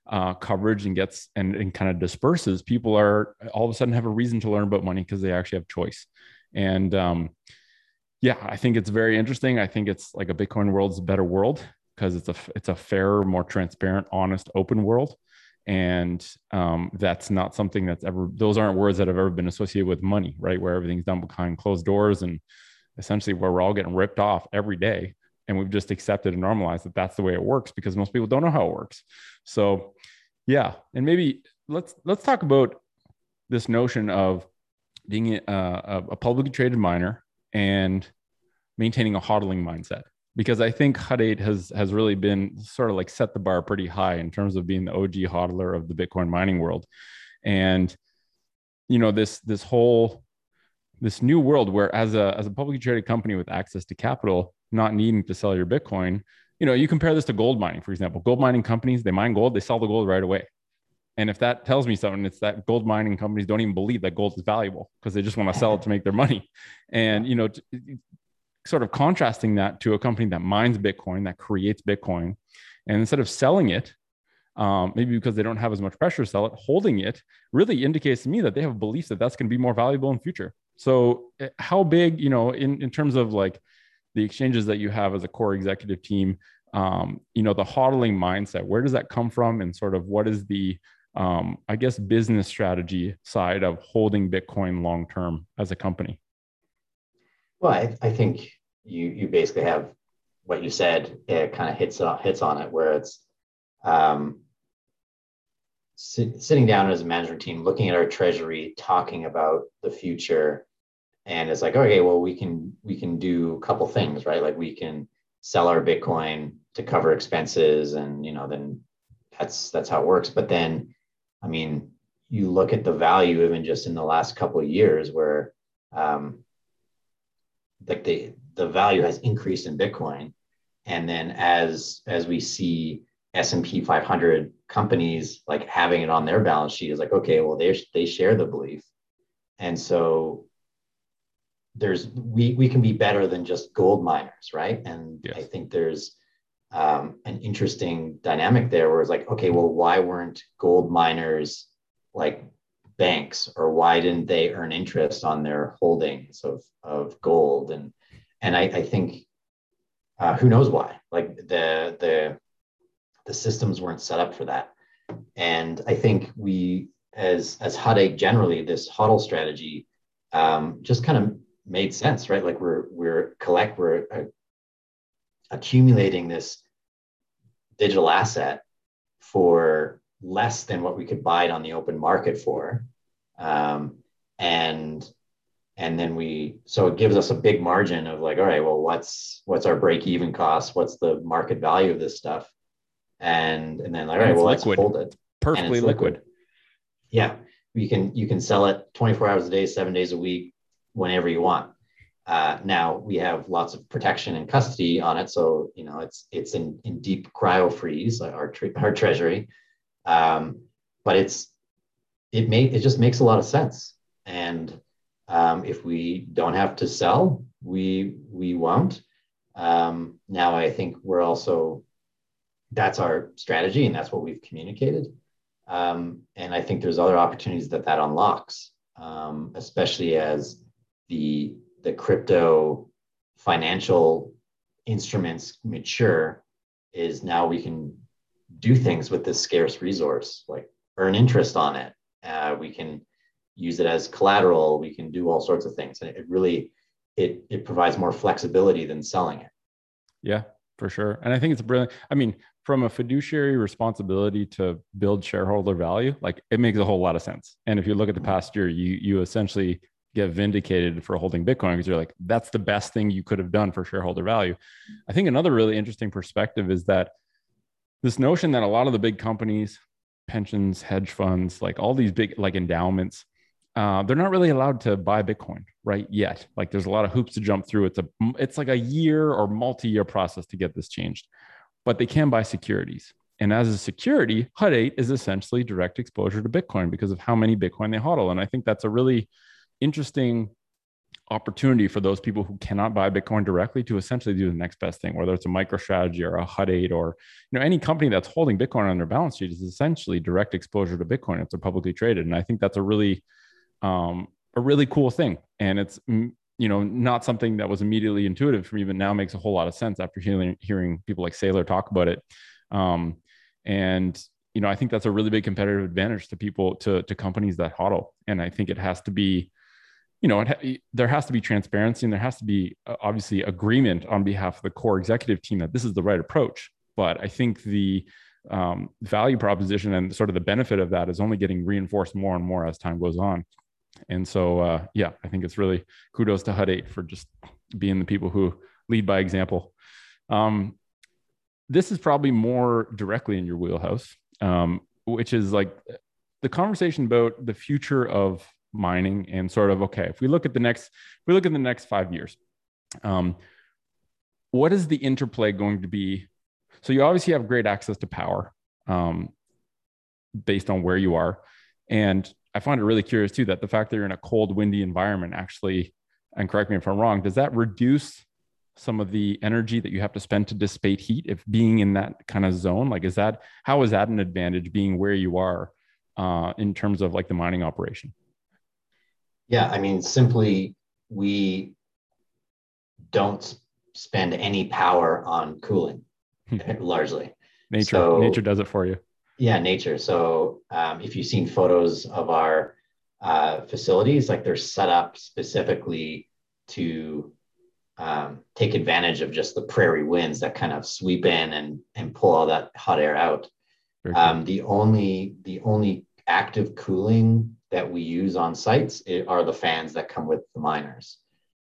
uh, coverage and gets, and, and kind of disperses, people are all of a sudden have a reason to learn about money because they actually have choice. And um, yeah, I think it's very interesting. I think it's like a Bitcoin world's a better world, because it's a it's a fairer, more transparent, honest, open world. And um, that's not something that's ever, those aren't words that have ever been associated with money, right? Where everything's done behind closed doors and essentially where we're all getting ripped off every day. And we've just accepted and normalized that that's the way it works because most people don't know how it works. So yeah, and maybe let's let's talk about this notion of being a, a publicly traded miner and maintaining a HODLing mindset. because I think Hut eight has has really been sort of like set the bar pretty high in terms of being the O G hodler of the Bitcoin mining world. And, you know, this this whole, this new world where as a, as a publicly traded company with access to capital, not needing to sell your Bitcoin, you know, you compare this to gold mining, for example. Gold mining companies, they mine gold, they sell the gold right away. And if that tells me something, it's that gold mining companies don't even believe that gold is valuable because they just want to sell it to make their money. And, you know, t- sort of contrasting that to a company that mines Bitcoin, that creates Bitcoin, and instead of selling it, um, maybe because they don't have as much pressure to sell it, holding it really indicates to me that they have beliefs that that's going to be more valuable in the future. So how big, you know, in, in terms of like the exchanges that you have as a core executive team, um, you know, the hodling mindset, where does that come from? And sort of what is the, um, I guess, business strategy side of holding Bitcoin long-term as a company? Well, I, I think you you basically have what you said. It kind of hits on, hits on it where it's um, sit, sitting down as a management team, looking at our treasury, talking about the future. And it's like, okay, well, we can we can do a couple things, right? Like we can sell our Bitcoin to cover expenses, and you know, then that's that's how it works. But then, I mean, you look at the value even just in the last couple of years, where um, like the the value has increased in Bitcoin, and then as as we see S and P five hundred companies like having it on their balance sheet, is like, okay, well, they they share the belief, and so. There's we we can be better than just gold miners, right? And yes. I think there's um, an interesting dynamic there where it's like, okay, well, why weren't gold miners like banks, or why didn't they earn interest on their holdings of of gold? And and I, I think uh, who knows why? Like the the the systems weren't set up for that. And I think we as as Hut eight generally, this hodl strategy um, just kind of made sense, right? Like we're we're collect we're uh, accumulating this digital asset for less than what we could buy it on the open market for, um, and and then we so it gives us a big margin of like, all right, well, what's what's our break even cost? What's the market value of this stuff? And and then like, all right, well, let's hold it. Perfectly liquid. Yeah, you can you can sell it twenty-four hours a day, seven days a week, whenever you want. Uh, now we have lots of protection and custody on it, so you know it's it's in, in deep cryo freeze, our tre- our treasury. Um, but it's it made it just makes a lot of sense. And um, if we don't have to sell, we we won't. Um, now I think we're also that's our strategy, and that's what we've communicated. Um, and I think there's other opportunities that that unlocks, um, especially as the the crypto financial instruments mature, is now we can do things with this scarce resource, like earn interest on it. Uh, we can use it as collateral. We can do all sorts of things. And it really, it it provides more flexibility than selling it. Yeah, for sure. And I think it's brilliant. I mean, from a fiduciary responsibility to build shareholder value, like it makes a whole lot of sense. And if you look at the past year, you you essentially get vindicated for holding Bitcoin because you're like, that's the best thing you could have done for shareholder value. I think another really interesting perspective is that this notion that a lot of the big companies, pensions, hedge funds, like all these big like endowments, uh, they're not really allowed to buy Bitcoin right yet. Like there's a lot of hoops to jump through. It's a it's like a year or multi-year process to get this changed, but they can buy securities. And as a security, Hut eight is essentially direct exposure to Bitcoin because of how many Bitcoin they hodl. And I think that's a really interesting opportunity for those people who cannot buy Bitcoin directly to essentially do the next best thing, whether it's a MicroStrategy or a Hut eight or you know any company that's holding Bitcoin on their balance sheet is essentially direct exposure to Bitcoin if they're publicly traded. And I think that's a really um, a really cool thing. And it's you know not something that was immediately intuitive for me, but now makes a whole lot of sense after hearing, hearing people like Saylor talk about it. Um, and you know I think that's a really big competitive advantage to people to to companies that hodl. And I think it has to be you know, it, there has to be transparency and there has to be uh, obviously agreement on behalf of the core executive team that this is the right approach. But I think the um, value proposition and sort of the benefit of that is only getting reinforced more and more as time goes on. And so, uh, yeah, I think it's really kudos to Hut eight for just being the people who lead by example Um, this is probably more directly in your wheelhouse, um, which is like the conversation about the future of mining and sort of, okay, if we look at the next, if we look at the next five years, um, what is the interplay going to be? So you obviously have great access to power um, based on where you are. And I find it really curious too, that the fact that you're in a cold, windy environment actually, and correct me if I'm wrong, does that reduce some of the energy that you have to spend to dissipate heat if being in that kind of zone? Like, is that, how is that an advantage being where you are uh, in terms of like the mining operation? Yeah, I mean, simply we don't spend any power on cooling, largely. Nature, so, nature does it for you. Yeah, nature. So um, if you've seen photos of our uh, facilities, like they're set up specifically to um, take advantage of just the prairie winds that kind of sweep in and, and pull all that hot air out. Um, the only the only active cooling that we use on sites are the fans that come with the miners.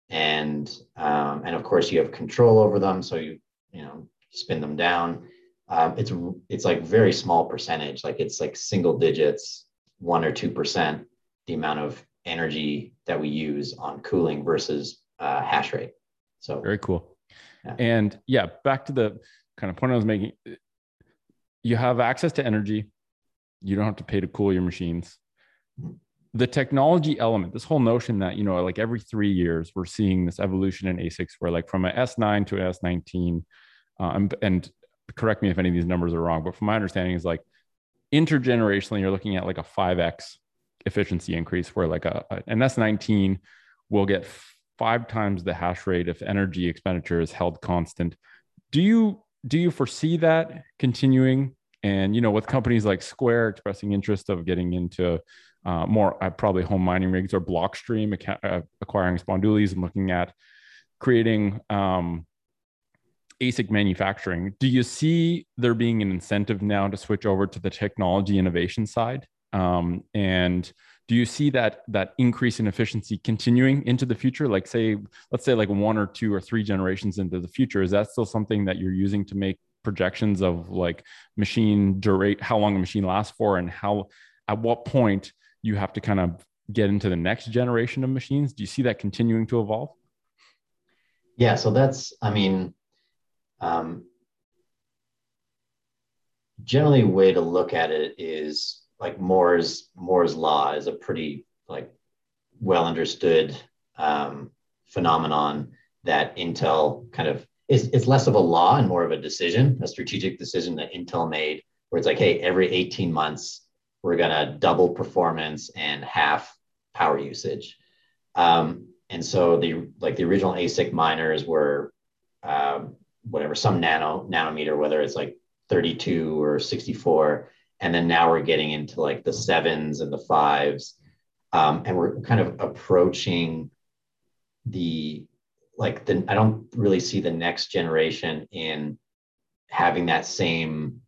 And um, and of course you have control over them. So you, you know, spin them down. Um, it's, it's like very small percentage. Like it's like single digits, one or two percent, the amount of energy that we use on cooling versus uh, hash rate. So very cool. Yeah. And yeah, back to the kind of point I was making, you have access to energy. You don't have to pay to cool your machines. The technology element, this whole notion that, you know, like every three years, we're seeing this evolution in A SICs where like from an S nine to an S nineteen, um, and correct me if any of these numbers are wrong, but from my understanding is like intergenerationally, you're looking at like a five X efficiency increase where like a, an S nineteen will get five times the hash rate if energy expenditure is held constant. Do you, do you foresee that continuing? And, you know, with companies like Square expressing interest of getting into uh, more uh, probably home mining rigs or Blockstream, account, uh, acquiring Spondulis and looking at creating um, A SIC manufacturing. Do you see there being an incentive now to switch over to the technology innovation side? Um, and do you see that that increase in efficiency continuing into the future? Like say, let's say like one or two or three generations into the future, is that still something that you're using to make projections of like machine durate, how long a machine lasts for, and how, at what point you have to kind of get into the next generation of machines? Do you see that continuing to evolve? Yeah, so that's, I mean, um, generally a way to look at it is like Moore's, Moore's law is a pretty like well understood um, phenomenon that Intel kind of, It's, it's less of a law and more of a decision, a strategic decision that Intel made, where it's like, hey, every eighteen months, we're going to double performance and half power usage. Um, and so the like the original A SIC miners were um, whatever, some nano nanometer, whether it's like thirty-two or sixty-four. And then now we're getting into like the sevens and the fives. Um, and we're kind of approaching the like the, I don't really see the next generation in having that same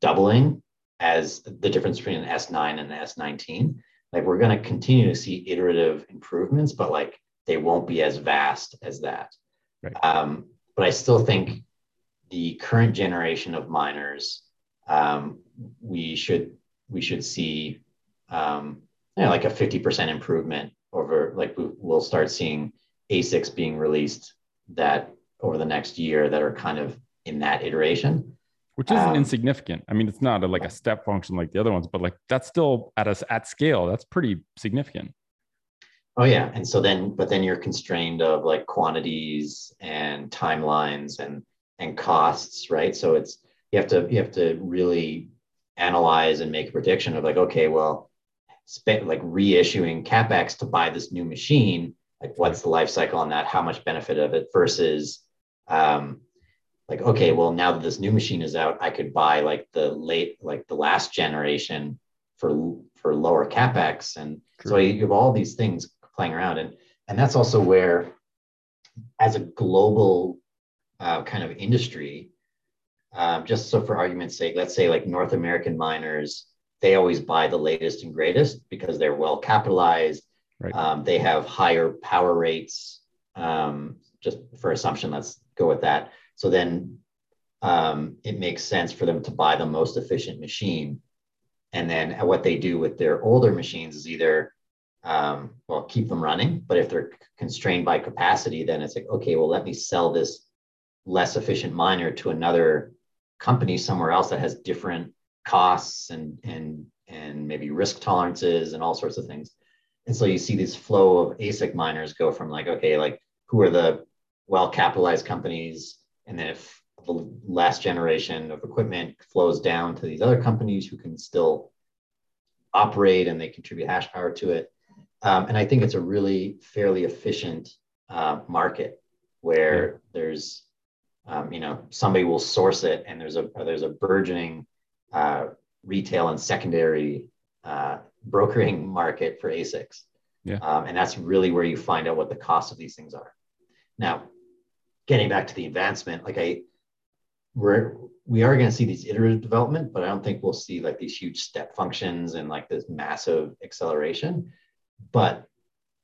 doubling as the difference between an S nine and an S nineteen. Like we're gonna continue to see iterative improvements, but like they won't be as vast as that. Right. Um, but I still think the current generation of miners, um, we should we should see um, you know, like a fifty percent improvement over, like we, we'll start seeing A SICs being released that over the next year that are kind of in that iteration, which isn't um, insignificant. I mean, it's not a, like a step function like the other ones, but like that's still at us at scale. That's pretty significant. Oh yeah, and so then, but then you're constrained of like quantities and timelines and and costs, right? So it's you have to you have to really analyze and make a prediction of like, okay, well, spend like reissuing CapEx to buy this new machine. Like what's the life cycle on that? How much benefit of it versus um, like, okay, well, now that this new machine is out, I could buy like the late, like the last generation for, for lower CapEx. And True. So you have all these things playing around. And, and that's also where as a global uh, kind of industry, um, just so for argument's sake, let's say like North American miners, they always buy the latest and greatest because they're well capitalized. Right. Um, they have higher power rates, um, just for assumption, let's go with that, So then um, it makes sense for them to buy the most efficient machine. And then what they do with their older machines is either, um, well, keep them running, but if they're constrained by capacity, then it's like, okay, well, let me sell this less efficient miner to another company somewhere else that has different costs and, and, and maybe risk tolerances and all sorts of things. And so you see this flow of ASIC miners go from like, okay, like who are the well-capitalized companies? And then if the last generation of equipment flows down to these other companies who can still operate and they contribute hash power to it. Um, and I think it's a really fairly efficient uh, market where yeah. there's, um, you know, somebody will source it and there's a, there's a burgeoning uh, retail and secondary uh, brokering market for ASICs. Yeah. Um, and that's really where you find out what the cost of these things are. Now, getting back to the advancement, like I, we're, we are going to see these iterative development, but I don't think we'll see like these huge step functions and like this massive acceleration, but,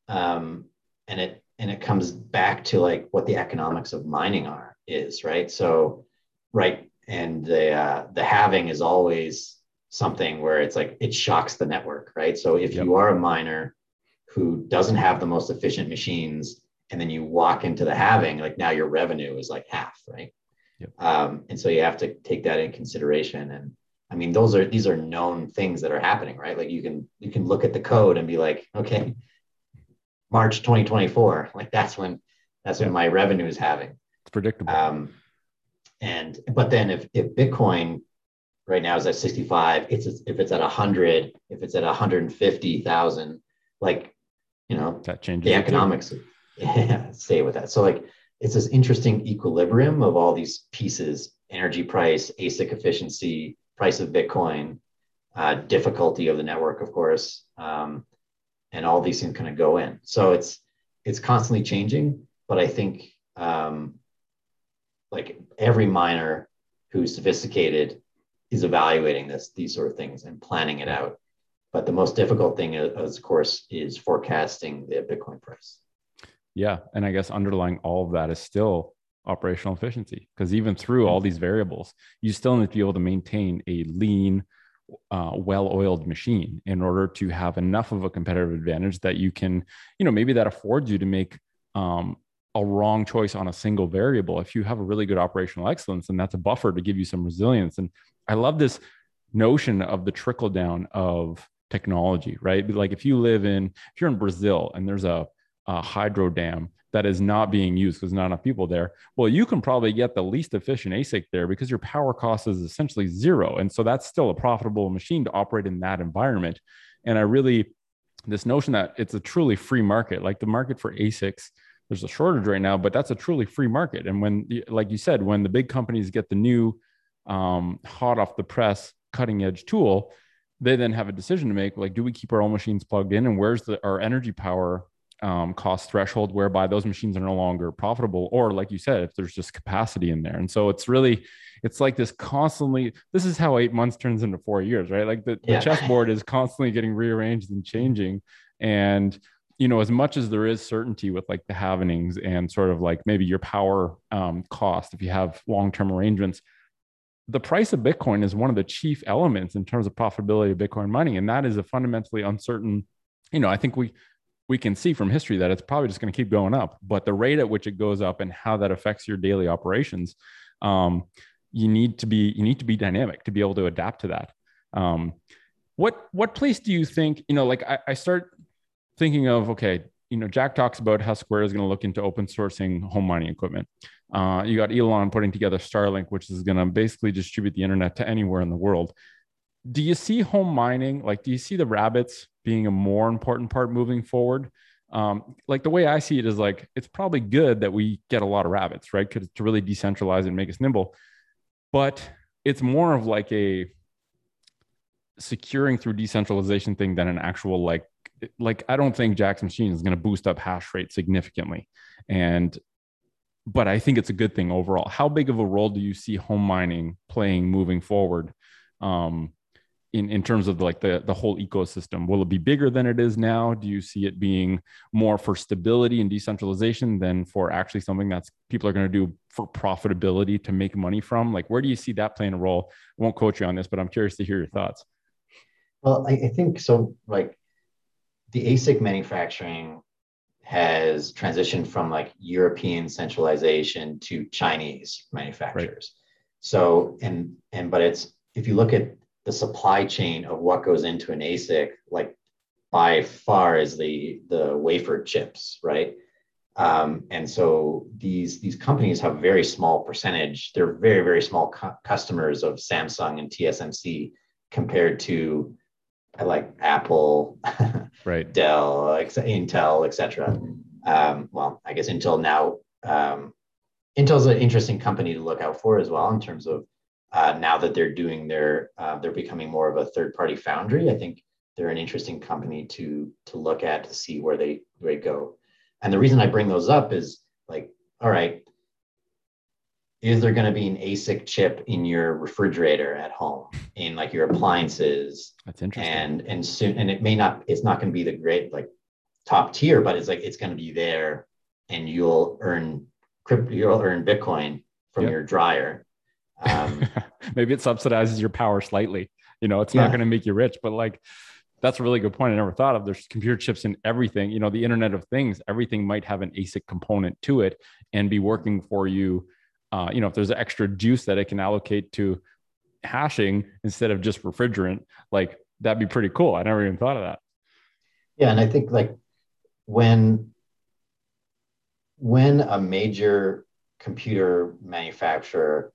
um, and it, and it comes back to like what the economics of mining are is, right? So, right. And the, uh, the halving is always something where it's like, it shocks the network, right? So if yep. you are a miner who doesn't have the most efficient machines and then you walk into the halving, like now your revenue is like half, right? Yep. Um, and so you have to take that in consideration. And I mean, those are, these are known things that are happening, right? Like you can, you can look at the code and be like, okay, March twenty twenty-four, like that's when, that's yeah. when my revenue is halving. It's predictable. Um, and, but then if, if Bitcoin right now is at sixty-five, it's, if it's at a hundred, if it's at one hundred fifty thousand, like, you know, that changes the economics. Yeah, stay with that. So like, it's this interesting equilibrium of all these pieces: energy price, ASIC efficiency, price of Bitcoin, uh, difficulty of the network, of course, um, and all these things kind of go in. So it's it's constantly changing. But I think um, like every miner who's sophisticated is evaluating this these sort of things and planning it out. But the most difficult thing, is, of course, is forecasting the Bitcoin price. Yeah. And I guess underlying all of that is still operational efficiency, because even through all these variables, you still need to be able to maintain a lean, uh, well-oiled machine in order to have enough of a competitive advantage that you can, you know, maybe that affords you to make um, a wrong choice on a single variable. If you have a really good operational excellence, and that's a buffer to give you some resilience. And I love this notion of the trickle down of technology, right? Like if you live in, if you're in Brazil and there's a Uh, hydro dam that is not being used because not enough people there. Well, you can probably get the least efficient ASIC there because your power cost is essentially zero. And so that's still a profitable machine to operate in that environment. And I really, this notion that it's a truly free market, like the market for ASICs, there's a shortage right now, but that's a truly free market. And when, like you said, when the big companies get the new um, hot off the press cutting edge tool, they then have a decision to make, like, do we keep our own machines plugged in, and where's the, our energy power Um, cost threshold whereby those machines are no longer profitable, or like you said, if there's just capacity in there. And so it's really, it's like this constantly, this is how eight months turns into four years, right? Like the, yeah. the chessboard is constantly getting rearranged and changing. And, you know, as much as there is certainty with like the halvenings and sort of like maybe your power um, cost, if you have long-term arrangements, the price of Bitcoin is one of the chief elements in terms of profitability of Bitcoin mining. And that is a fundamentally uncertain, you know, I think we, we can see from history that it's probably just going to keep going up, but the rate at which it goes up and how that affects your daily operations, um, you need to be, you need to be dynamic to be able to adapt to that. Um, what, what place do you think, you know, like I, I start thinking of, okay, you know, Jack talks about how Square is going to look into open sourcing home mining equipment. Uh, you got Elon putting together Starlink, which is going to basically distribute the internet to anywhere in the world. Do you see home mining? Like, do you see the rabbits being a more important part moving forward? Um, like the way I see it is like, it's probably good that we get a lot of rabbits, right? Because to really decentralize and make us nimble, but it's more of like a securing through decentralization thing than an actual, like, like, I don't think Jack's machine is going to boost up hash rate significantly. And, but I think it's a good thing overall. How big of a role do you see home mining playing moving forward? Um, in, in terms of like the, the whole ecosystem? Will it be bigger than it is now? Do you see it being more for stability and decentralization than for actually something that's people are going to do for profitability to make money from? Like, where do you see that playing a role? I won't coach you on this, but I'm curious to hear your thoughts. Well, I, I think so, like the A S I C manufacturing has transitioned from like European centralization to Chinese manufacturers. Right. So, and, and, but it's, if you look at the supply chain of what goes into an A S I C, like by far is the, the wafer chips, right? Um, and so these, these companies have very small percentage. They're very, very small cu- customers of Samsung and T S M C compared to like Apple, right. Dell, ex- Intel, et cetera. Um, well, I guess Intel now, um, Intel's an interesting company to look out for as well in terms of uh, now that they're doing their, uh, they're becoming more of a third-party foundry. I think they're an interesting company to to look at to see where they, where they go. And the reason I bring those up is like, all right, is there going to be an A S I C chip in your refrigerator at home, in like your appliances? That's interesting. And and soon, and it may not, it's not going to be the great like top tier, but it's like it's going to be there, and you'll earn crypto, you'll earn Bitcoin from yep. your dryer. Um, Maybe it subsidizes your power slightly. You know, it's yeah. not going to make you rich, but like. That's a really good point. I never thought of. There's computer chips in everything. You know, the Internet of Things, everything might have an A S I C component to it and be working for you. Uh, you know, if there's extra juice that it can allocate to hashing instead of just refrigerant, like that'd be pretty cool. I never even thought of that. Yeah, and I think like when when a major computer manufacturer,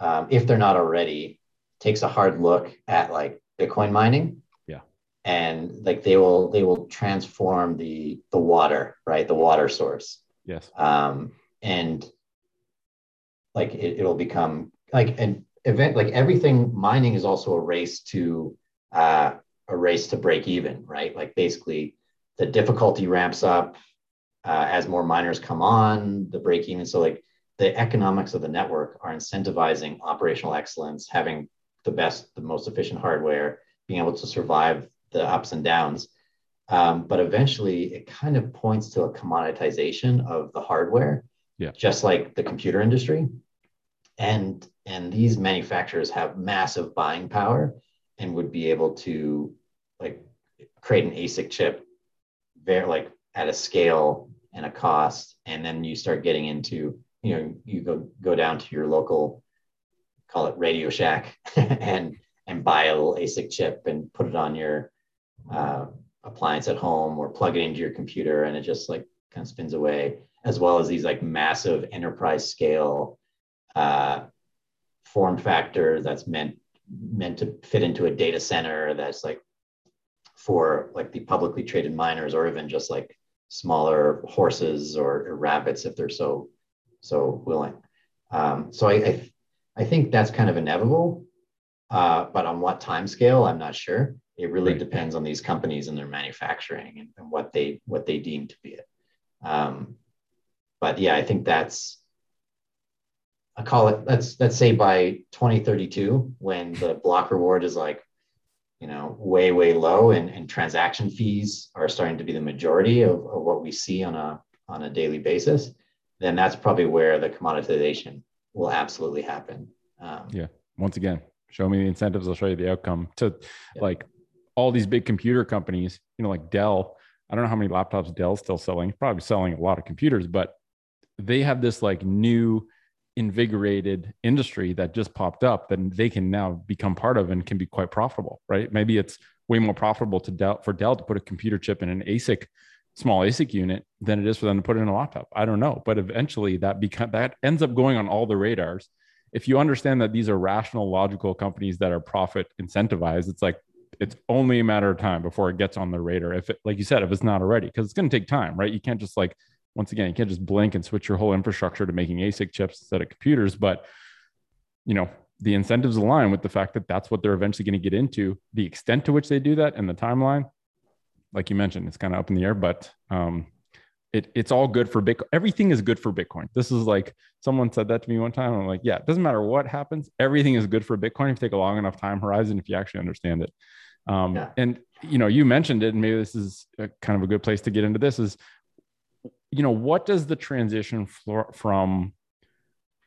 um, if they're not already, takes a hard look at like Bitcoin mining. And like they will, they will transform the the water, right? The water source. Yes. Um, and like it, it'll become like an event. Like everything mining is also a race to uh, a race to break even, right? Like basically, the difficulty ramps up uh, as more miners come on. The break even. So like the economics of the network are incentivizing operational excellence, having the best, the most efficient hardware, being able to survive the ups and downs. Um, but eventually it kind of points to a commoditization of the hardware, yeah. just like the computer industry. And, and these manufacturers have massive buying power and would be able to like create an A S I C chip very like at a scale and a cost. And then you start getting into, you know, you go, go down to your local, call it Radio Shack and, and buy a little A S I C chip and put it on your uh, appliance at home or plug it into your computer. And it just like kind of spins away, as well as these like massive enterprise scale uh, form factor that's meant meant to fit into a data center that's like for like the publicly traded miners or even just like smaller horses or, or rabbits if they're so, so willing. Um, so I, I, I think that's kind of inevitable. Uh, but on what time scale, I'm not sure. It really right. depends on these companies and their manufacturing and, and what they what they deem to be it. Um, but yeah, I think that's I call it. Let's let's say by twenty thirty-two, when the block reward is like, you know, way way low, and, and transaction fees are starting to be the majority of, of what we see on a on a daily basis, then that's probably where the commoditization will absolutely happen. Um, yeah. Once again. Show me the incentives. I'll show you the outcome to yeah. like all these big computer companies, you know, like Dell. I don't know how many laptops Dell's still selling, probably selling a lot of computers, but they have this like new invigorated industry that just popped up that they can now become part of and can be quite profitable, right? Maybe it's way more profitable to Dell for Dell to put a computer chip in an A S I C, small A S I C unit than it is for them to put in a laptop. I don't know. But eventually that become, that ends up going on all the radars. If you understand that these are rational, logical companies that are profit incentivized, it's like, it's only a matter of time before it gets on the radar. If it, like you said, if it's not already, because it's going to take time, right? You can't just like, once again, you can't just blink and switch your whole infrastructure to making A S I C chips instead of computers. But, you know, the incentives align with the fact that that's what they're eventually going to get into. The extent to which they do that and the timeline, like you mentioned, it's kind of up in the air, but um, It, it's all good for Bitcoin. Everything is good for Bitcoin. This is like, someone said that to me one time. I'm like, yeah, it doesn't matter what happens. Everything is good for Bitcoin if you take a long enough time horizon, if you actually understand it. Um, yeah. And, you know, you mentioned it, and maybe this is a, kind of a good place to get into this is, you know, what does the transition floor from,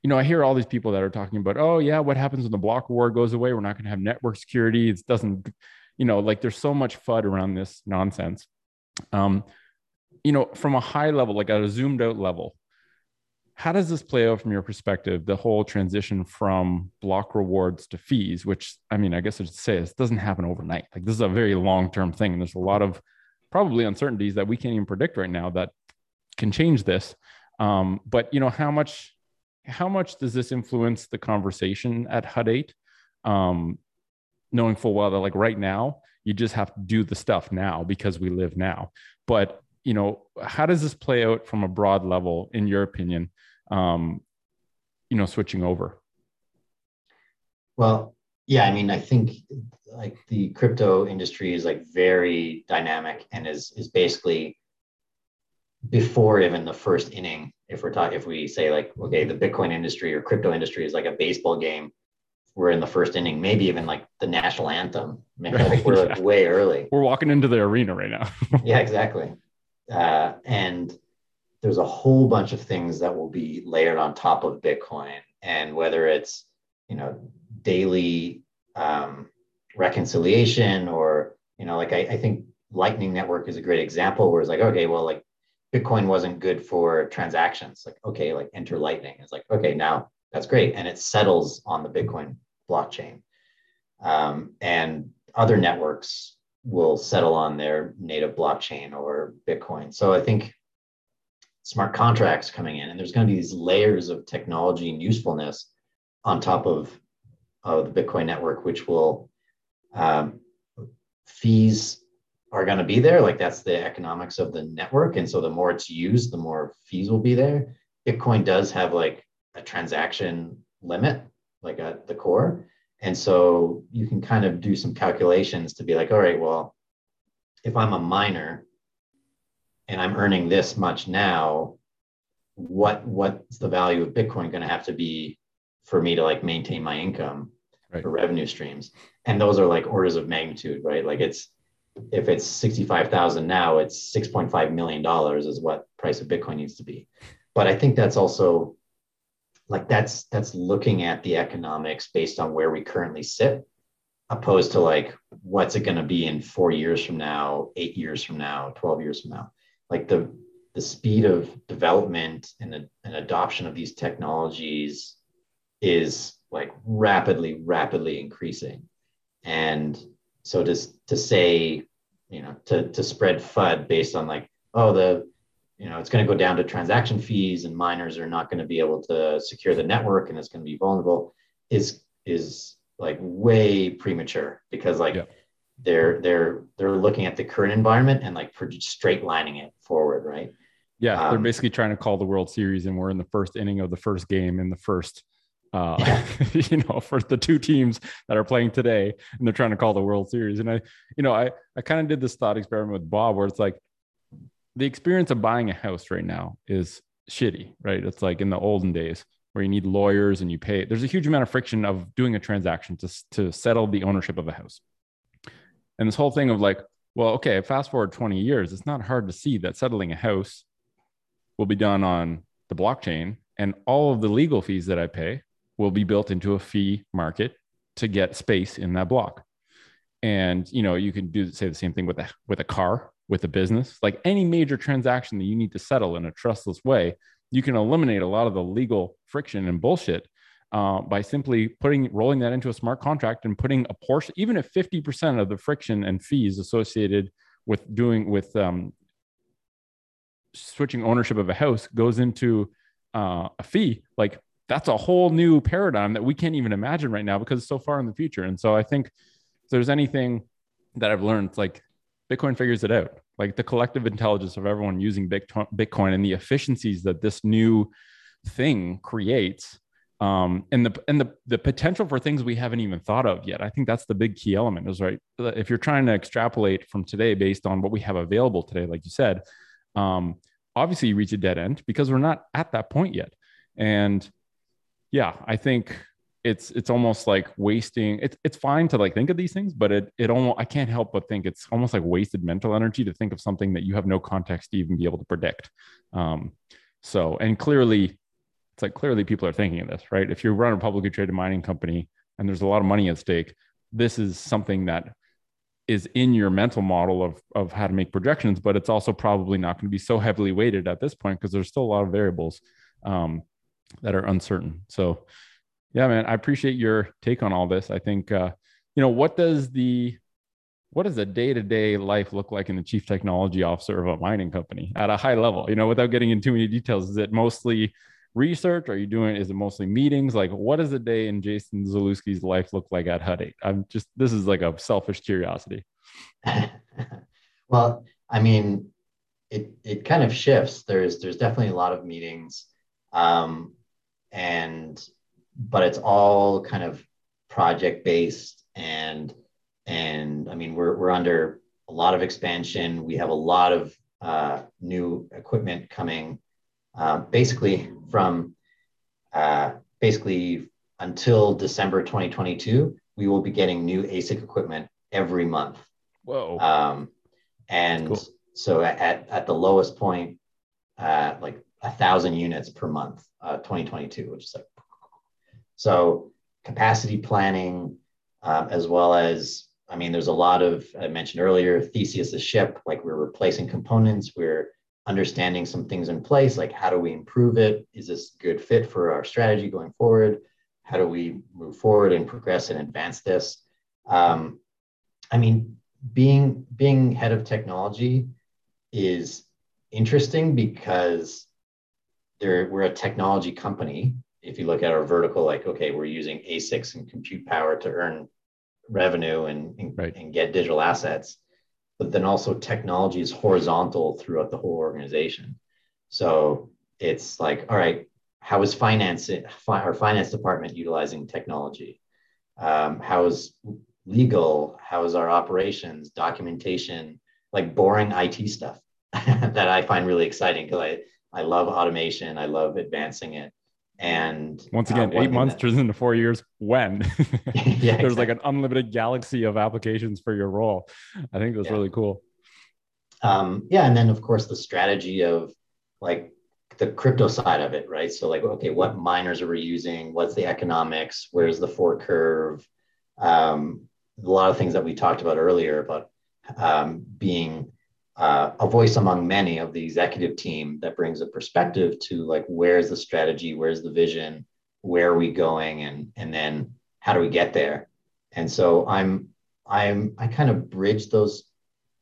you know, I hear all these people that are talking about, oh yeah, what happens when the block war goes away? We're not going to have network security. It doesn't, you know, like there's so much FUD around this nonsense. Um, you know, from a high level, like at a zoomed out level, how does this play out from your perspective, the whole transition from block rewards to fees, which, I mean, I guess I should say this doesn't happen overnight. Like this is a very long-term thing. And there's a lot of probably uncertainties that we can't even predict right now that can change this. Um, but, you know, how much, how much does this influence the conversation at Hut eight? Um, knowing full well that like right now, you just have to do the stuff now because we live now. But you know, how does this play out from a broad level, in your opinion, um, you know, switching over? Well, yeah, I mean, I think like the crypto industry is like very dynamic and is is basically before even the first inning. If we're talking, if we say like, okay, the Bitcoin industry or crypto industry is like a baseball game, we're in the first inning, maybe even like the national anthem. Maybe like we're like way early. We're walking into the arena right now. Yeah, exactly. Uh, and there's a whole bunch of things that will be layered on top of Bitcoin, and whether it's, you know, daily um, reconciliation or, you know, like I, I think Lightning Network is a great example where it's like, okay, well, like Bitcoin wasn't good for transactions. Like, okay, like enter Lightning. It's like, okay, now that's great. And it settles on the Bitcoin blockchain. Um, and other networks will settle on their native blockchain or Bitcoin. So I think smart contracts coming in, and there's going to be these layers of technology and usefulness on top of, of the Bitcoin network, which will, um, fees are going to be there. Like that's the economics of the network. And so the more it's used, the more fees will be there. Bitcoin does have like a transaction limit, like at the core. And so you can kind of do some calculations to be like, all right, well, if I'm a miner and I'm earning this much now, what what's the value of Bitcoin going to have to be for me to like maintain my income right. or revenue streams? And those are like orders of magnitude, right? Like it's, if it's sixty-five thousand now, it's six point five million dollars is what price of Bitcoin needs to be. But I think that's also like that's that's looking at the economics based on where we currently sit, opposed to like, what's it going to be in four years from now, eight years from now, twelve years from now? Like the, the speed of development and, the, and adoption of these technologies is like rapidly, rapidly increasing. And so just to say, you know, to, to spread FUD based on like, oh, the, you know, it's going to go down to transaction fees and miners are not going to be able to secure the network and it's going to be vulnerable is, is like way premature, because like yeah. they're, they're, they're looking at the current environment and like straight lining it forward. Right. Yeah. Um, they're basically trying to call the World Series, and we're in the first inning of the first game in the first, uh, yeah. you know, for the two teams that are playing today, and they're trying to call the World Series. And I, you know, I, I kind of did this thought experiment with Bob where it's like, the experience of buying a house right now is shitty, right? It's like in the olden days where you need lawyers and you pay. There's a huge amount of friction of doing a transaction to, to settle the ownership of a house. And this whole thing of like, well, okay, fast forward twenty years, it's not hard to see that settling a house will be done on the blockchain, and all of the legal fees that I pay will be built into a fee market to get space in that block. And, you know, you can do say the same thing with a, with a car, with a business, like any major transaction that you need to settle in a trustless way, you can eliminate a lot of the legal friction and bullshit uh, by simply putting, rolling that into a smart contract and putting a portion, even if fifty percent of the friction and fees associated with doing, with um, switching ownership of a house goes into uh, a fee. Like that's a whole new paradigm that we can't even imagine right now because it's so far in the future. And so I think if there's anything that I've learned, like Bitcoin figures it out. Like the collective intelligence of everyone using Bitcoin and the efficiencies that this new thing creates, um, and the and the the potential for things we haven't even thought of yet. I think that's the big key element. Is right. If you're trying to extrapolate from today based on what we have available today, like you said, um, obviously you reach a dead end because we're not at that point yet. And yeah, I think it's it's almost like wasting. It's it's fine to like think of these things, but it it almost I can't help but think it's almost like wasted mental energy to think of something that you have no context to even be able to predict. Um, so and clearly, it's like clearly people are thinking of this, right? If you run a publicly traded mining company and there's a lot of money at stake, this is something that is in your mental model of, of how to make projections, but it's also probably not going to be so heavily weighted at this point because there's still a lot of variables um, that are uncertain. So yeah, man, I appreciate your take on all this. I think, uh, you know, what does the, what does a day-to-day life look like in the chief technology officer of a mining company at a high level, you know, without getting into any details? Is it mostly research? Are you doing, is it mostly meetings? Like what does a day in Jason Zaluski's life look like at Hut eight? I'm just, this is like a selfish curiosity. Well, I mean, it, it kind of shifts. There's, there's definitely a lot of meetings. Um, and, but it's all kind of project-based and, and I mean, we're, we're under a lot of expansion. We have a lot of uh, new equipment coming. Uh, basically from uh, basically until December twenty twenty-two, we will be getting new ASIC equipment every month. Whoa! Um, and cool. So at at the lowest point, uh, like a thousand units per month, uh, twenty twenty-two, which is like so capacity planning, um, as well as I mean, there's a lot of I mentioned earlier, Theseus the ship. Like we're replacing components. We're understanding some things in place, like how do we improve it? Is this a good fit for our strategy going forward? How do we move forward and progress and advance this? Um, I mean, being, being head of technology is interesting because there, we're a technology company. If you look at our vertical, like, okay, we're using A SICs and compute power to earn revenue and, and, right. and get digital assets. But then also technology is horizontal throughout the whole organization. So it's like, all right, how is finance, fi- our finance department utilizing technology? Um, how is legal? How is our operations, documentation, like boring I T stuff that I find really exciting because I, I love automation. I love advancing it. And once again, uh, eight months turns into four years when yeah, there's exactly. like an unlimited galaxy of applications for your role. I think that's yeah. really cool. Um, yeah. And then of course the strategy of like the crypto side of it, right? So like, okay, what miners are we using? What's the economics? Where's the fork curve? Um, a lot of things that we talked about earlier about um, being Uh, a voice among many of the executive team that brings a perspective to like, where's the strategy, where's the vision, where are we going, and and then how do we get there? And so I'm I'm I kind of bridge those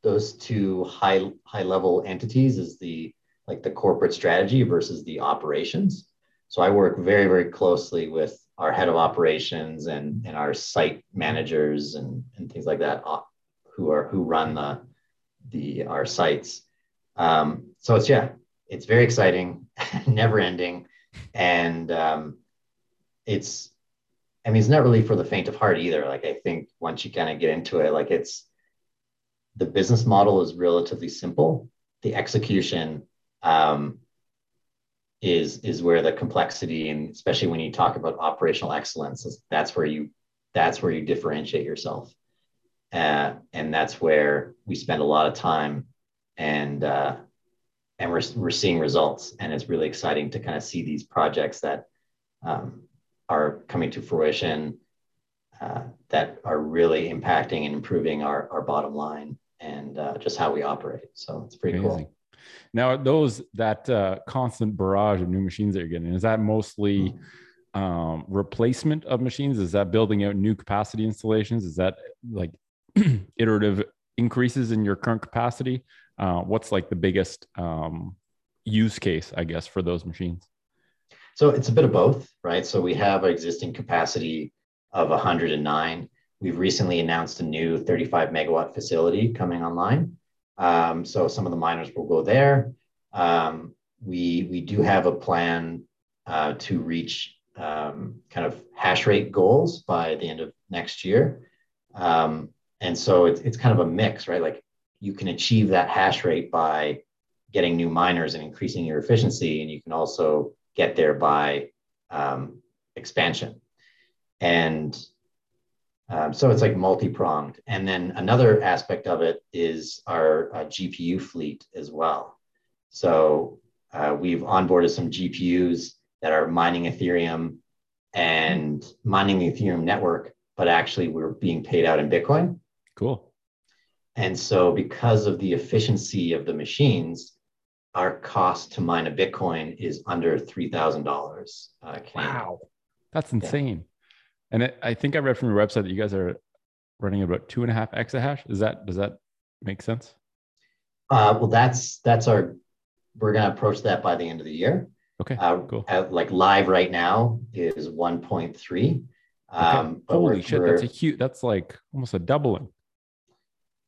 those two high high level entities is the like the corporate strategy versus the operations. So I work very very closely with our head of operations and and our site managers and and things like that who are who run the the our sites um so it's yeah it's very exciting never ending and um it's I mean it's not really for the faint of heart either. Like I think once you kind of get into it, like it's the business model is relatively simple. The execution um is is where the complexity, and especially when you talk about operational excellence, that's where you that's where you differentiate yourself. Uh, and that's where we spend a lot of time, and uh, and we're we're seeing results, and it's really exciting to kind of see these projects that um, are coming to fruition, uh, that are really impacting and improving our our bottom line and uh, just how we operate. So it's pretty Amazing. Cool. Now, those that uh, constant barrage of new machines that you're getting, is that mostly mm-hmm. um, replacement of machines? Is that building out new capacity installations? Is that like iterative increases in your current capacity? Uh, what's like the biggest um, use case, I guess, for those machines? So it's a bit of both, right? So we have an existing capacity of one hundred nine. We've recently announced a new thirty-five megawatt facility coming online. Um, so some of the miners will go there. Um, we, we do have a plan uh, to reach um, kind of hash rate goals by the end of next year. Um, And so it's, it's kind of a mix, right? Like you can achieve that hash rate by getting new miners and increasing your efficiency, and you can also get there by um, expansion. And um, so it's like multi-pronged. And then another aspect of it is our uh, G P U fleet as well. So uh, we've onboarded some G P Us that are mining Ethereum and mining the Ethereum network, but actually we're being paid out in Bitcoin. Cool. And so because of the efficiency of the machines, our cost to mine a Bitcoin is under three thousand dollars. Uh, wow, that's insane. Yeah. And it, I think I read from your website that you guys are running about two and a half exahash. Is that, does that make sense? Uh, well, that's, that's our, we're going to approach that by the end of the year. Okay, uh, cool. Uh, like live right now is one point three. Um, okay. but Holy we're, shit, we're, that's a huge, that's like almost a doubling.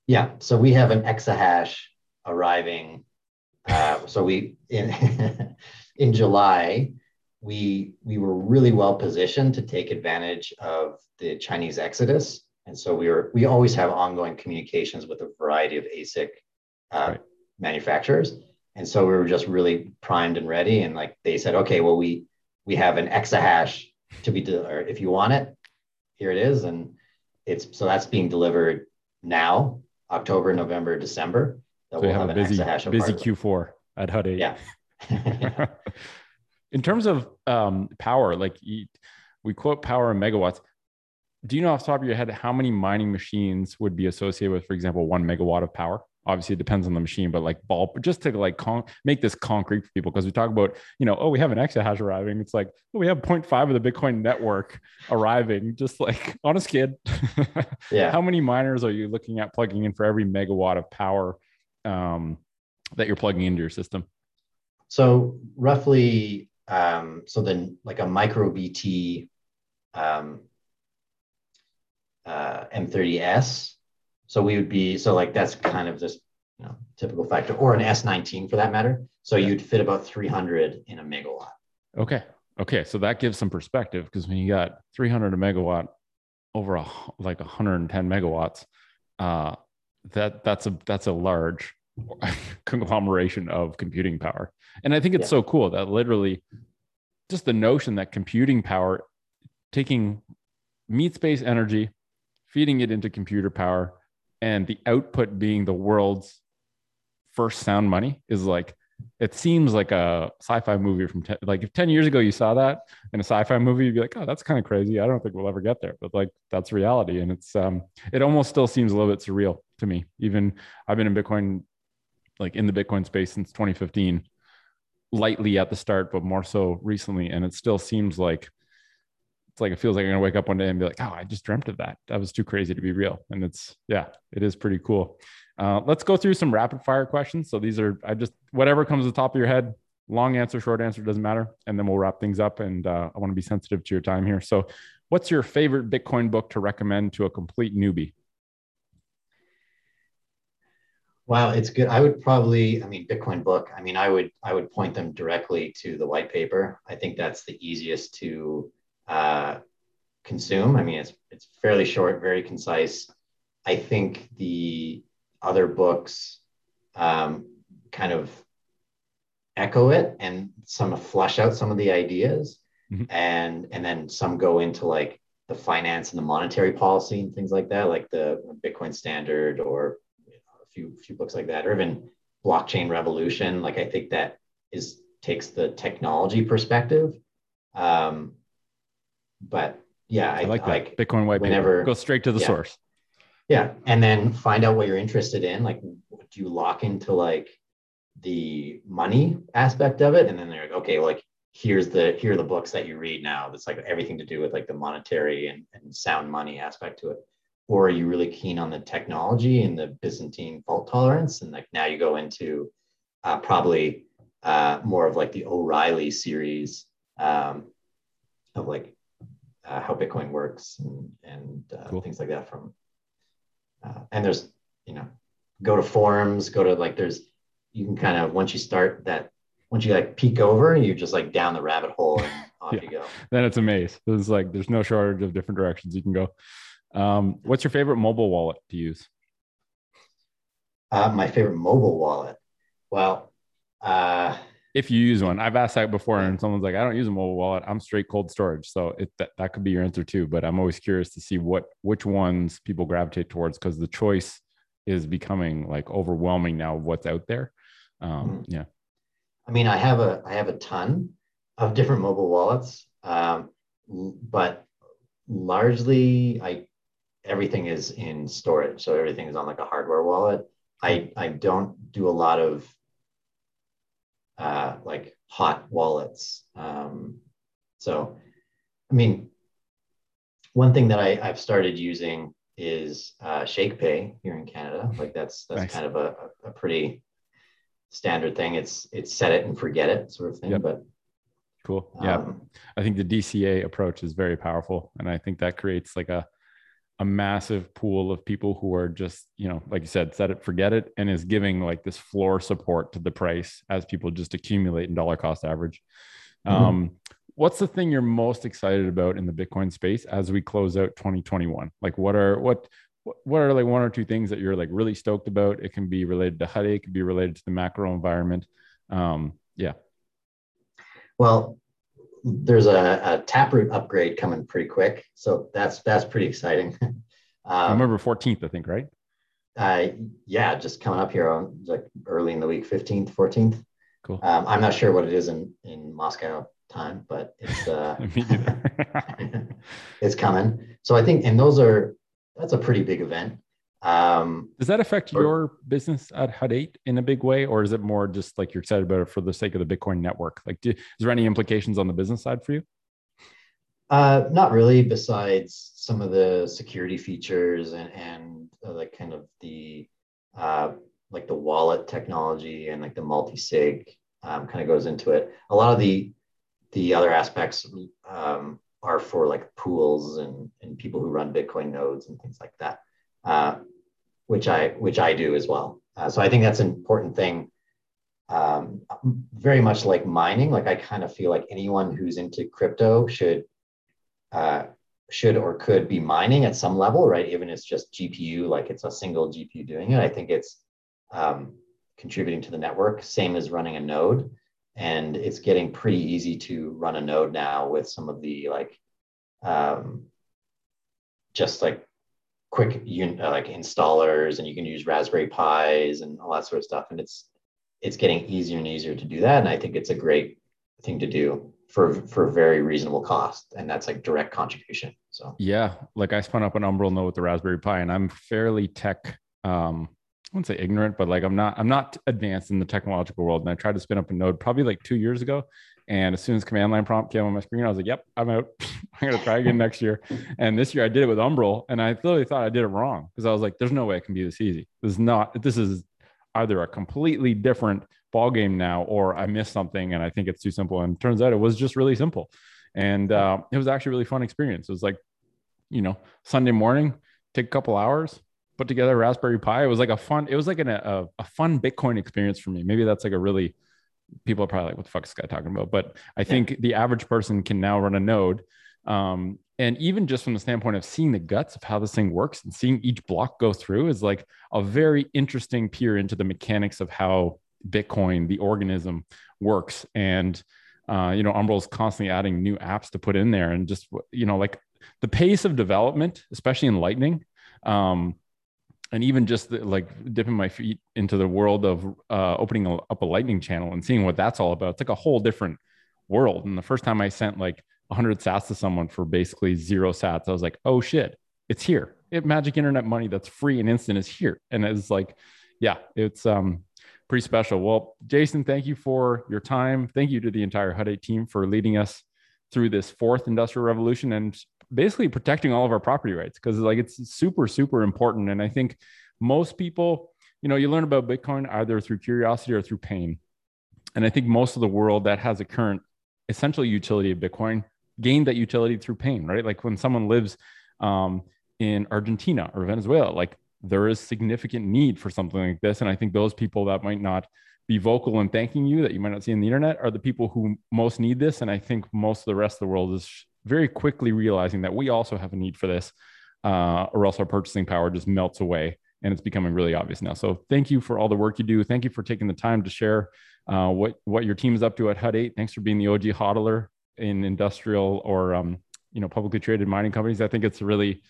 Yeah, so we have an exahash arriving. Uh, so we, in, in July, we, we were really well positioned to take advantage of the Chinese exodus. And so we were, we always have ongoing communications with a variety of A S I C uh, right. manufacturers. And so we were just really primed and ready. And like they said, okay, well, we, we have an exahash to be delivered. If you want it, here it is. And it's, so that's being delivered now, October, November, December. So we'll have, have a busy, busy Q four at Hut eight. Yeah. yeah. In terms of um, power, like you, we quote power in megawatts. Do you know off the top of your head how many mining machines would be associated with, for example, one megawatt of power? Obviously, it depends on the machine, but like ball, just to like con- make this concrete for people, because we talk about, you know, oh, we have an exahash arriving. It's like, oh, we have zero point five of the Bitcoin network arriving, just like on a skid. yeah. How many miners are you looking at plugging in for every megawatt of power um, that you're plugging into your system? So roughly, um, so then like a micro B T um, uh, M thirty S. So we would be, so like that's kind of this, you know, typical factor, or an S nineteen for that matter. So you'd fit about three hundred in a megawatt. Okay. Okay. So that gives some perspective, because when you got three hundred a megawatt over a, like one hundred ten megawatts, uh, that that's a, that's a large conglomeration of computing power. And I think it's yeah. so cool that literally just the notion that computing power, taking meat space energy, feeding it into computer power, and the output being the world's first sound money is like, it seems like a sci-fi movie from ten, like if ten years ago you saw that in a sci-fi movie, you'd be like, oh, that's kind of crazy. I don't think we'll ever get there, but like that's reality. And it's, um, it almost still seems a little bit surreal to me. Even I've been in Bitcoin, like in the Bitcoin space since twenty fifteen, lightly at the start, but more so recently. And it still seems like, it's like, it feels like I'm going to wake up one day and be like, oh, I just dreamt of that. That was too crazy to be real. And it's, yeah, it is pretty cool. Uh, let's go through some rapid fire questions. So these are, I just, whatever comes to the top of your head, long answer, short answer, doesn't matter. And then we'll wrap things up. And uh, I want to be sensitive to your time here. So what's your favorite Bitcoin book to recommend to a complete newbie? Wow. It's good. I would probably, I mean, Bitcoin book, I mean, I would, I would point them directly to the white paper. I think that's the easiest to uh consume. I mean, it's it's fairly short, very concise. I think the other books um kind of echo it, and some flush out some of the ideas, mm-hmm. and and then some go into like the finance and the monetary policy and things like that, like the Bitcoin Standard, or you know, a few few books like that, or even Blockchain Revolution. Like I think that is takes the technology perspective. Um, But yeah, I, I like, that. like Bitcoin white whenever, paper. Go straight to the yeah. source. Yeah. And then find out what you're interested in. Like, do you lock into like the money aspect of it? And then they're like, okay, like here's the, here are the books that you read now. That's like everything to do with like the monetary and, and sound money aspect to it. Or are you really keen on the technology and the Byzantine fault tolerance? And like, now you go into uh, probably uh, more of like the O'Reilly series um, of like, Uh, how Bitcoin works and, and uh, cool. things like that from, uh, and there's, you know, go to forums, go to like, there's, you can kind of, once you start that, once you like peek over, you're just like down the rabbit hole and off yeah. you go. Then it's a maze. It's like, there's no shortage of different directions you can go. Um, what's your favorite mobile wallet to use? Uh, my favorite mobile wallet. Well, Uh, if you use one, I've asked that before, and someone's like, I don't use a mobile wallet. I'm straight cold storage. So it, that, that could be your answer too, but I'm always curious to see what, which ones people gravitate towards, because the choice is becoming like overwhelming now of what's out there. Um, yeah. I mean, I have a, I have a ton of different mobile wallets, um, but largely I, everything is in storage. So everything is on like a hardware wallet. I, I don't do a lot of uh, like hot wallets. Um, so, I mean, one thing that I, I've started using is uh, ShakePay here in Canada. Like that's that's nice. Kind of a, a pretty standard thing. It's it's set it and forget it sort of thing. Yep. But cool. Yeah, um, I think the D C A approach is very powerful, and I think that creates like a a massive pool of people who are just, you know, like you said, set it, forget it, and is giving like this floor support to the price as people just accumulate in dollar cost average. Mm-hmm. Um, what's the thing you're most excited about in the Bitcoin space as we close out twenty twenty-one? Like what are, what, what are like one or two things that you're like really stoked about? It can be related to Hut eight, it can be related to the macro environment. Um, yeah. Well, there's a, a Taproot upgrade coming pretty quick. So that's, that's pretty exciting. um, November fourteenth, I think, right? Uh, yeah. Just coming up here on like early in the week, fifteenth, fourteenth. Cool. Um, I'm not sure what it is in, in Moscow time, but it's, uh, it's coming. So I think, and those are, that's a pretty big event. Um, Does that affect or, your business at Hut eight in a big way? Or is it more just like you're excited about it for the sake of the Bitcoin network? Like, do, is there any implications on the business side for you? Uh, not really, besides some of the security features and, and uh, like kind of the, uh, like the wallet technology and like the multi-sig um, kind of goes into it. A lot of the, the other aspects um, are for like pools and, and people who run Bitcoin nodes and things like that. Uh, which I, which I do as well. Uh, so I think that's an important thing. Um, very much like mining, like I kind of feel like anyone who's into crypto should, uh, should or could be mining at some level, right? Even if it's just G P U, like it's a single G P U doing it. I think it's um, contributing to the network, same as running a node. And it's getting pretty easy to run a node now with some of the like, um, just like, quick you uh, like installers, and you can use Raspberry Pis and all that sort of stuff. And it's, it's getting easier and easier to do that. And I think it's a great thing to do for, for a very reasonable cost. And that's like direct contribution. So, yeah, like I spun up an Umbrel node with the Raspberry Pi, and I'm fairly tech, um, I wouldn't say ignorant, but like, I'm not, I'm not advanced in the technological world. And I tried to spin up a node probably like two years ago. And as soon as command line prompt came on my screen, I was like, yep, I'm out. I'm going to try again next year. And this year I did it with Umbrel, and I literally thought I did it wrong, because I was like, there's no way it can be this easy. This is not, this is either a completely different ballgame now, or I missed something and I think it's too simple. And turns out it was just really simple. And uh, it was actually a really fun experience. It was like, you know, Sunday morning, take a couple hours, put together a Raspberry Pi. It was like a fun, it was like an, a, a fun Bitcoin experience for me. Maybe that's like a really, people are probably like, what the fuck is this guy talking about? But I think yeah. the average person can now run a node. Um, and even just from the standpoint of seeing the guts of how this thing works and seeing each block go through is like a very interesting peer into the mechanics of how Bitcoin, the organism, works. And, uh, you know, Umbrel is constantly adding new apps to put in there, and just, you know, like the pace of development, especially in Lightning, um, and even just the, like dipping my feet into the world of uh, opening a, up a Lightning channel and seeing what that's all about. It's like a whole different world. And the first time I sent like one hundred sats to someone for basically zero sats, I was like, oh shit, it's here. It magic internet money that's free and instant is here. And it's like, yeah, it's um, pretty special. Well, Jason, thank you for your time. Thank you to the entire Hut eight team for leading us through this fourth industrial revolution and basically protecting all of our property rights, because like it's super, super important. And I think most people, you know, you learn about Bitcoin either through curiosity or through pain. And I think most of the world that has a current essential utility of Bitcoin gained that utility through pain, right? Like when someone lives um, in Argentina or Venezuela, like there is significant need for something like this. And I think those people that might not be vocal in thanking you, that you might not see on the internet, are the people who most need this. And I think most of the rest of the world is very quickly realizing that we also have a need for this, uh, or else our purchasing power just melts away. And it's becoming really obvious now. So thank you for all the work you do. Thank you for taking the time to share uh, what, what your team is up to at Hut eight. Thanks for being the O G hodler in industrial or, um, you know, publicly traded mining companies. I think it's really,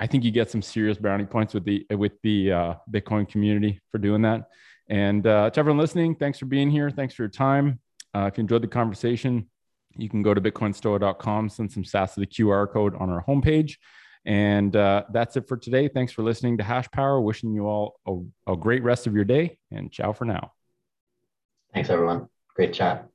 I think you get some serious brownie points with the, with the uh, Bitcoin community for doing that. And uh, to everyone listening, thanks for being here. Thanks for your time. Uh, if you enjoyed the conversation, you can go to Bitcoin S T O A dot com, send some S A S to the Q R code on our homepage. And uh, that's it for today. Thanks for listening to Hash Power. Wishing you all a, a great rest of your day, and ciao for now. Thanks, everyone. Great chat.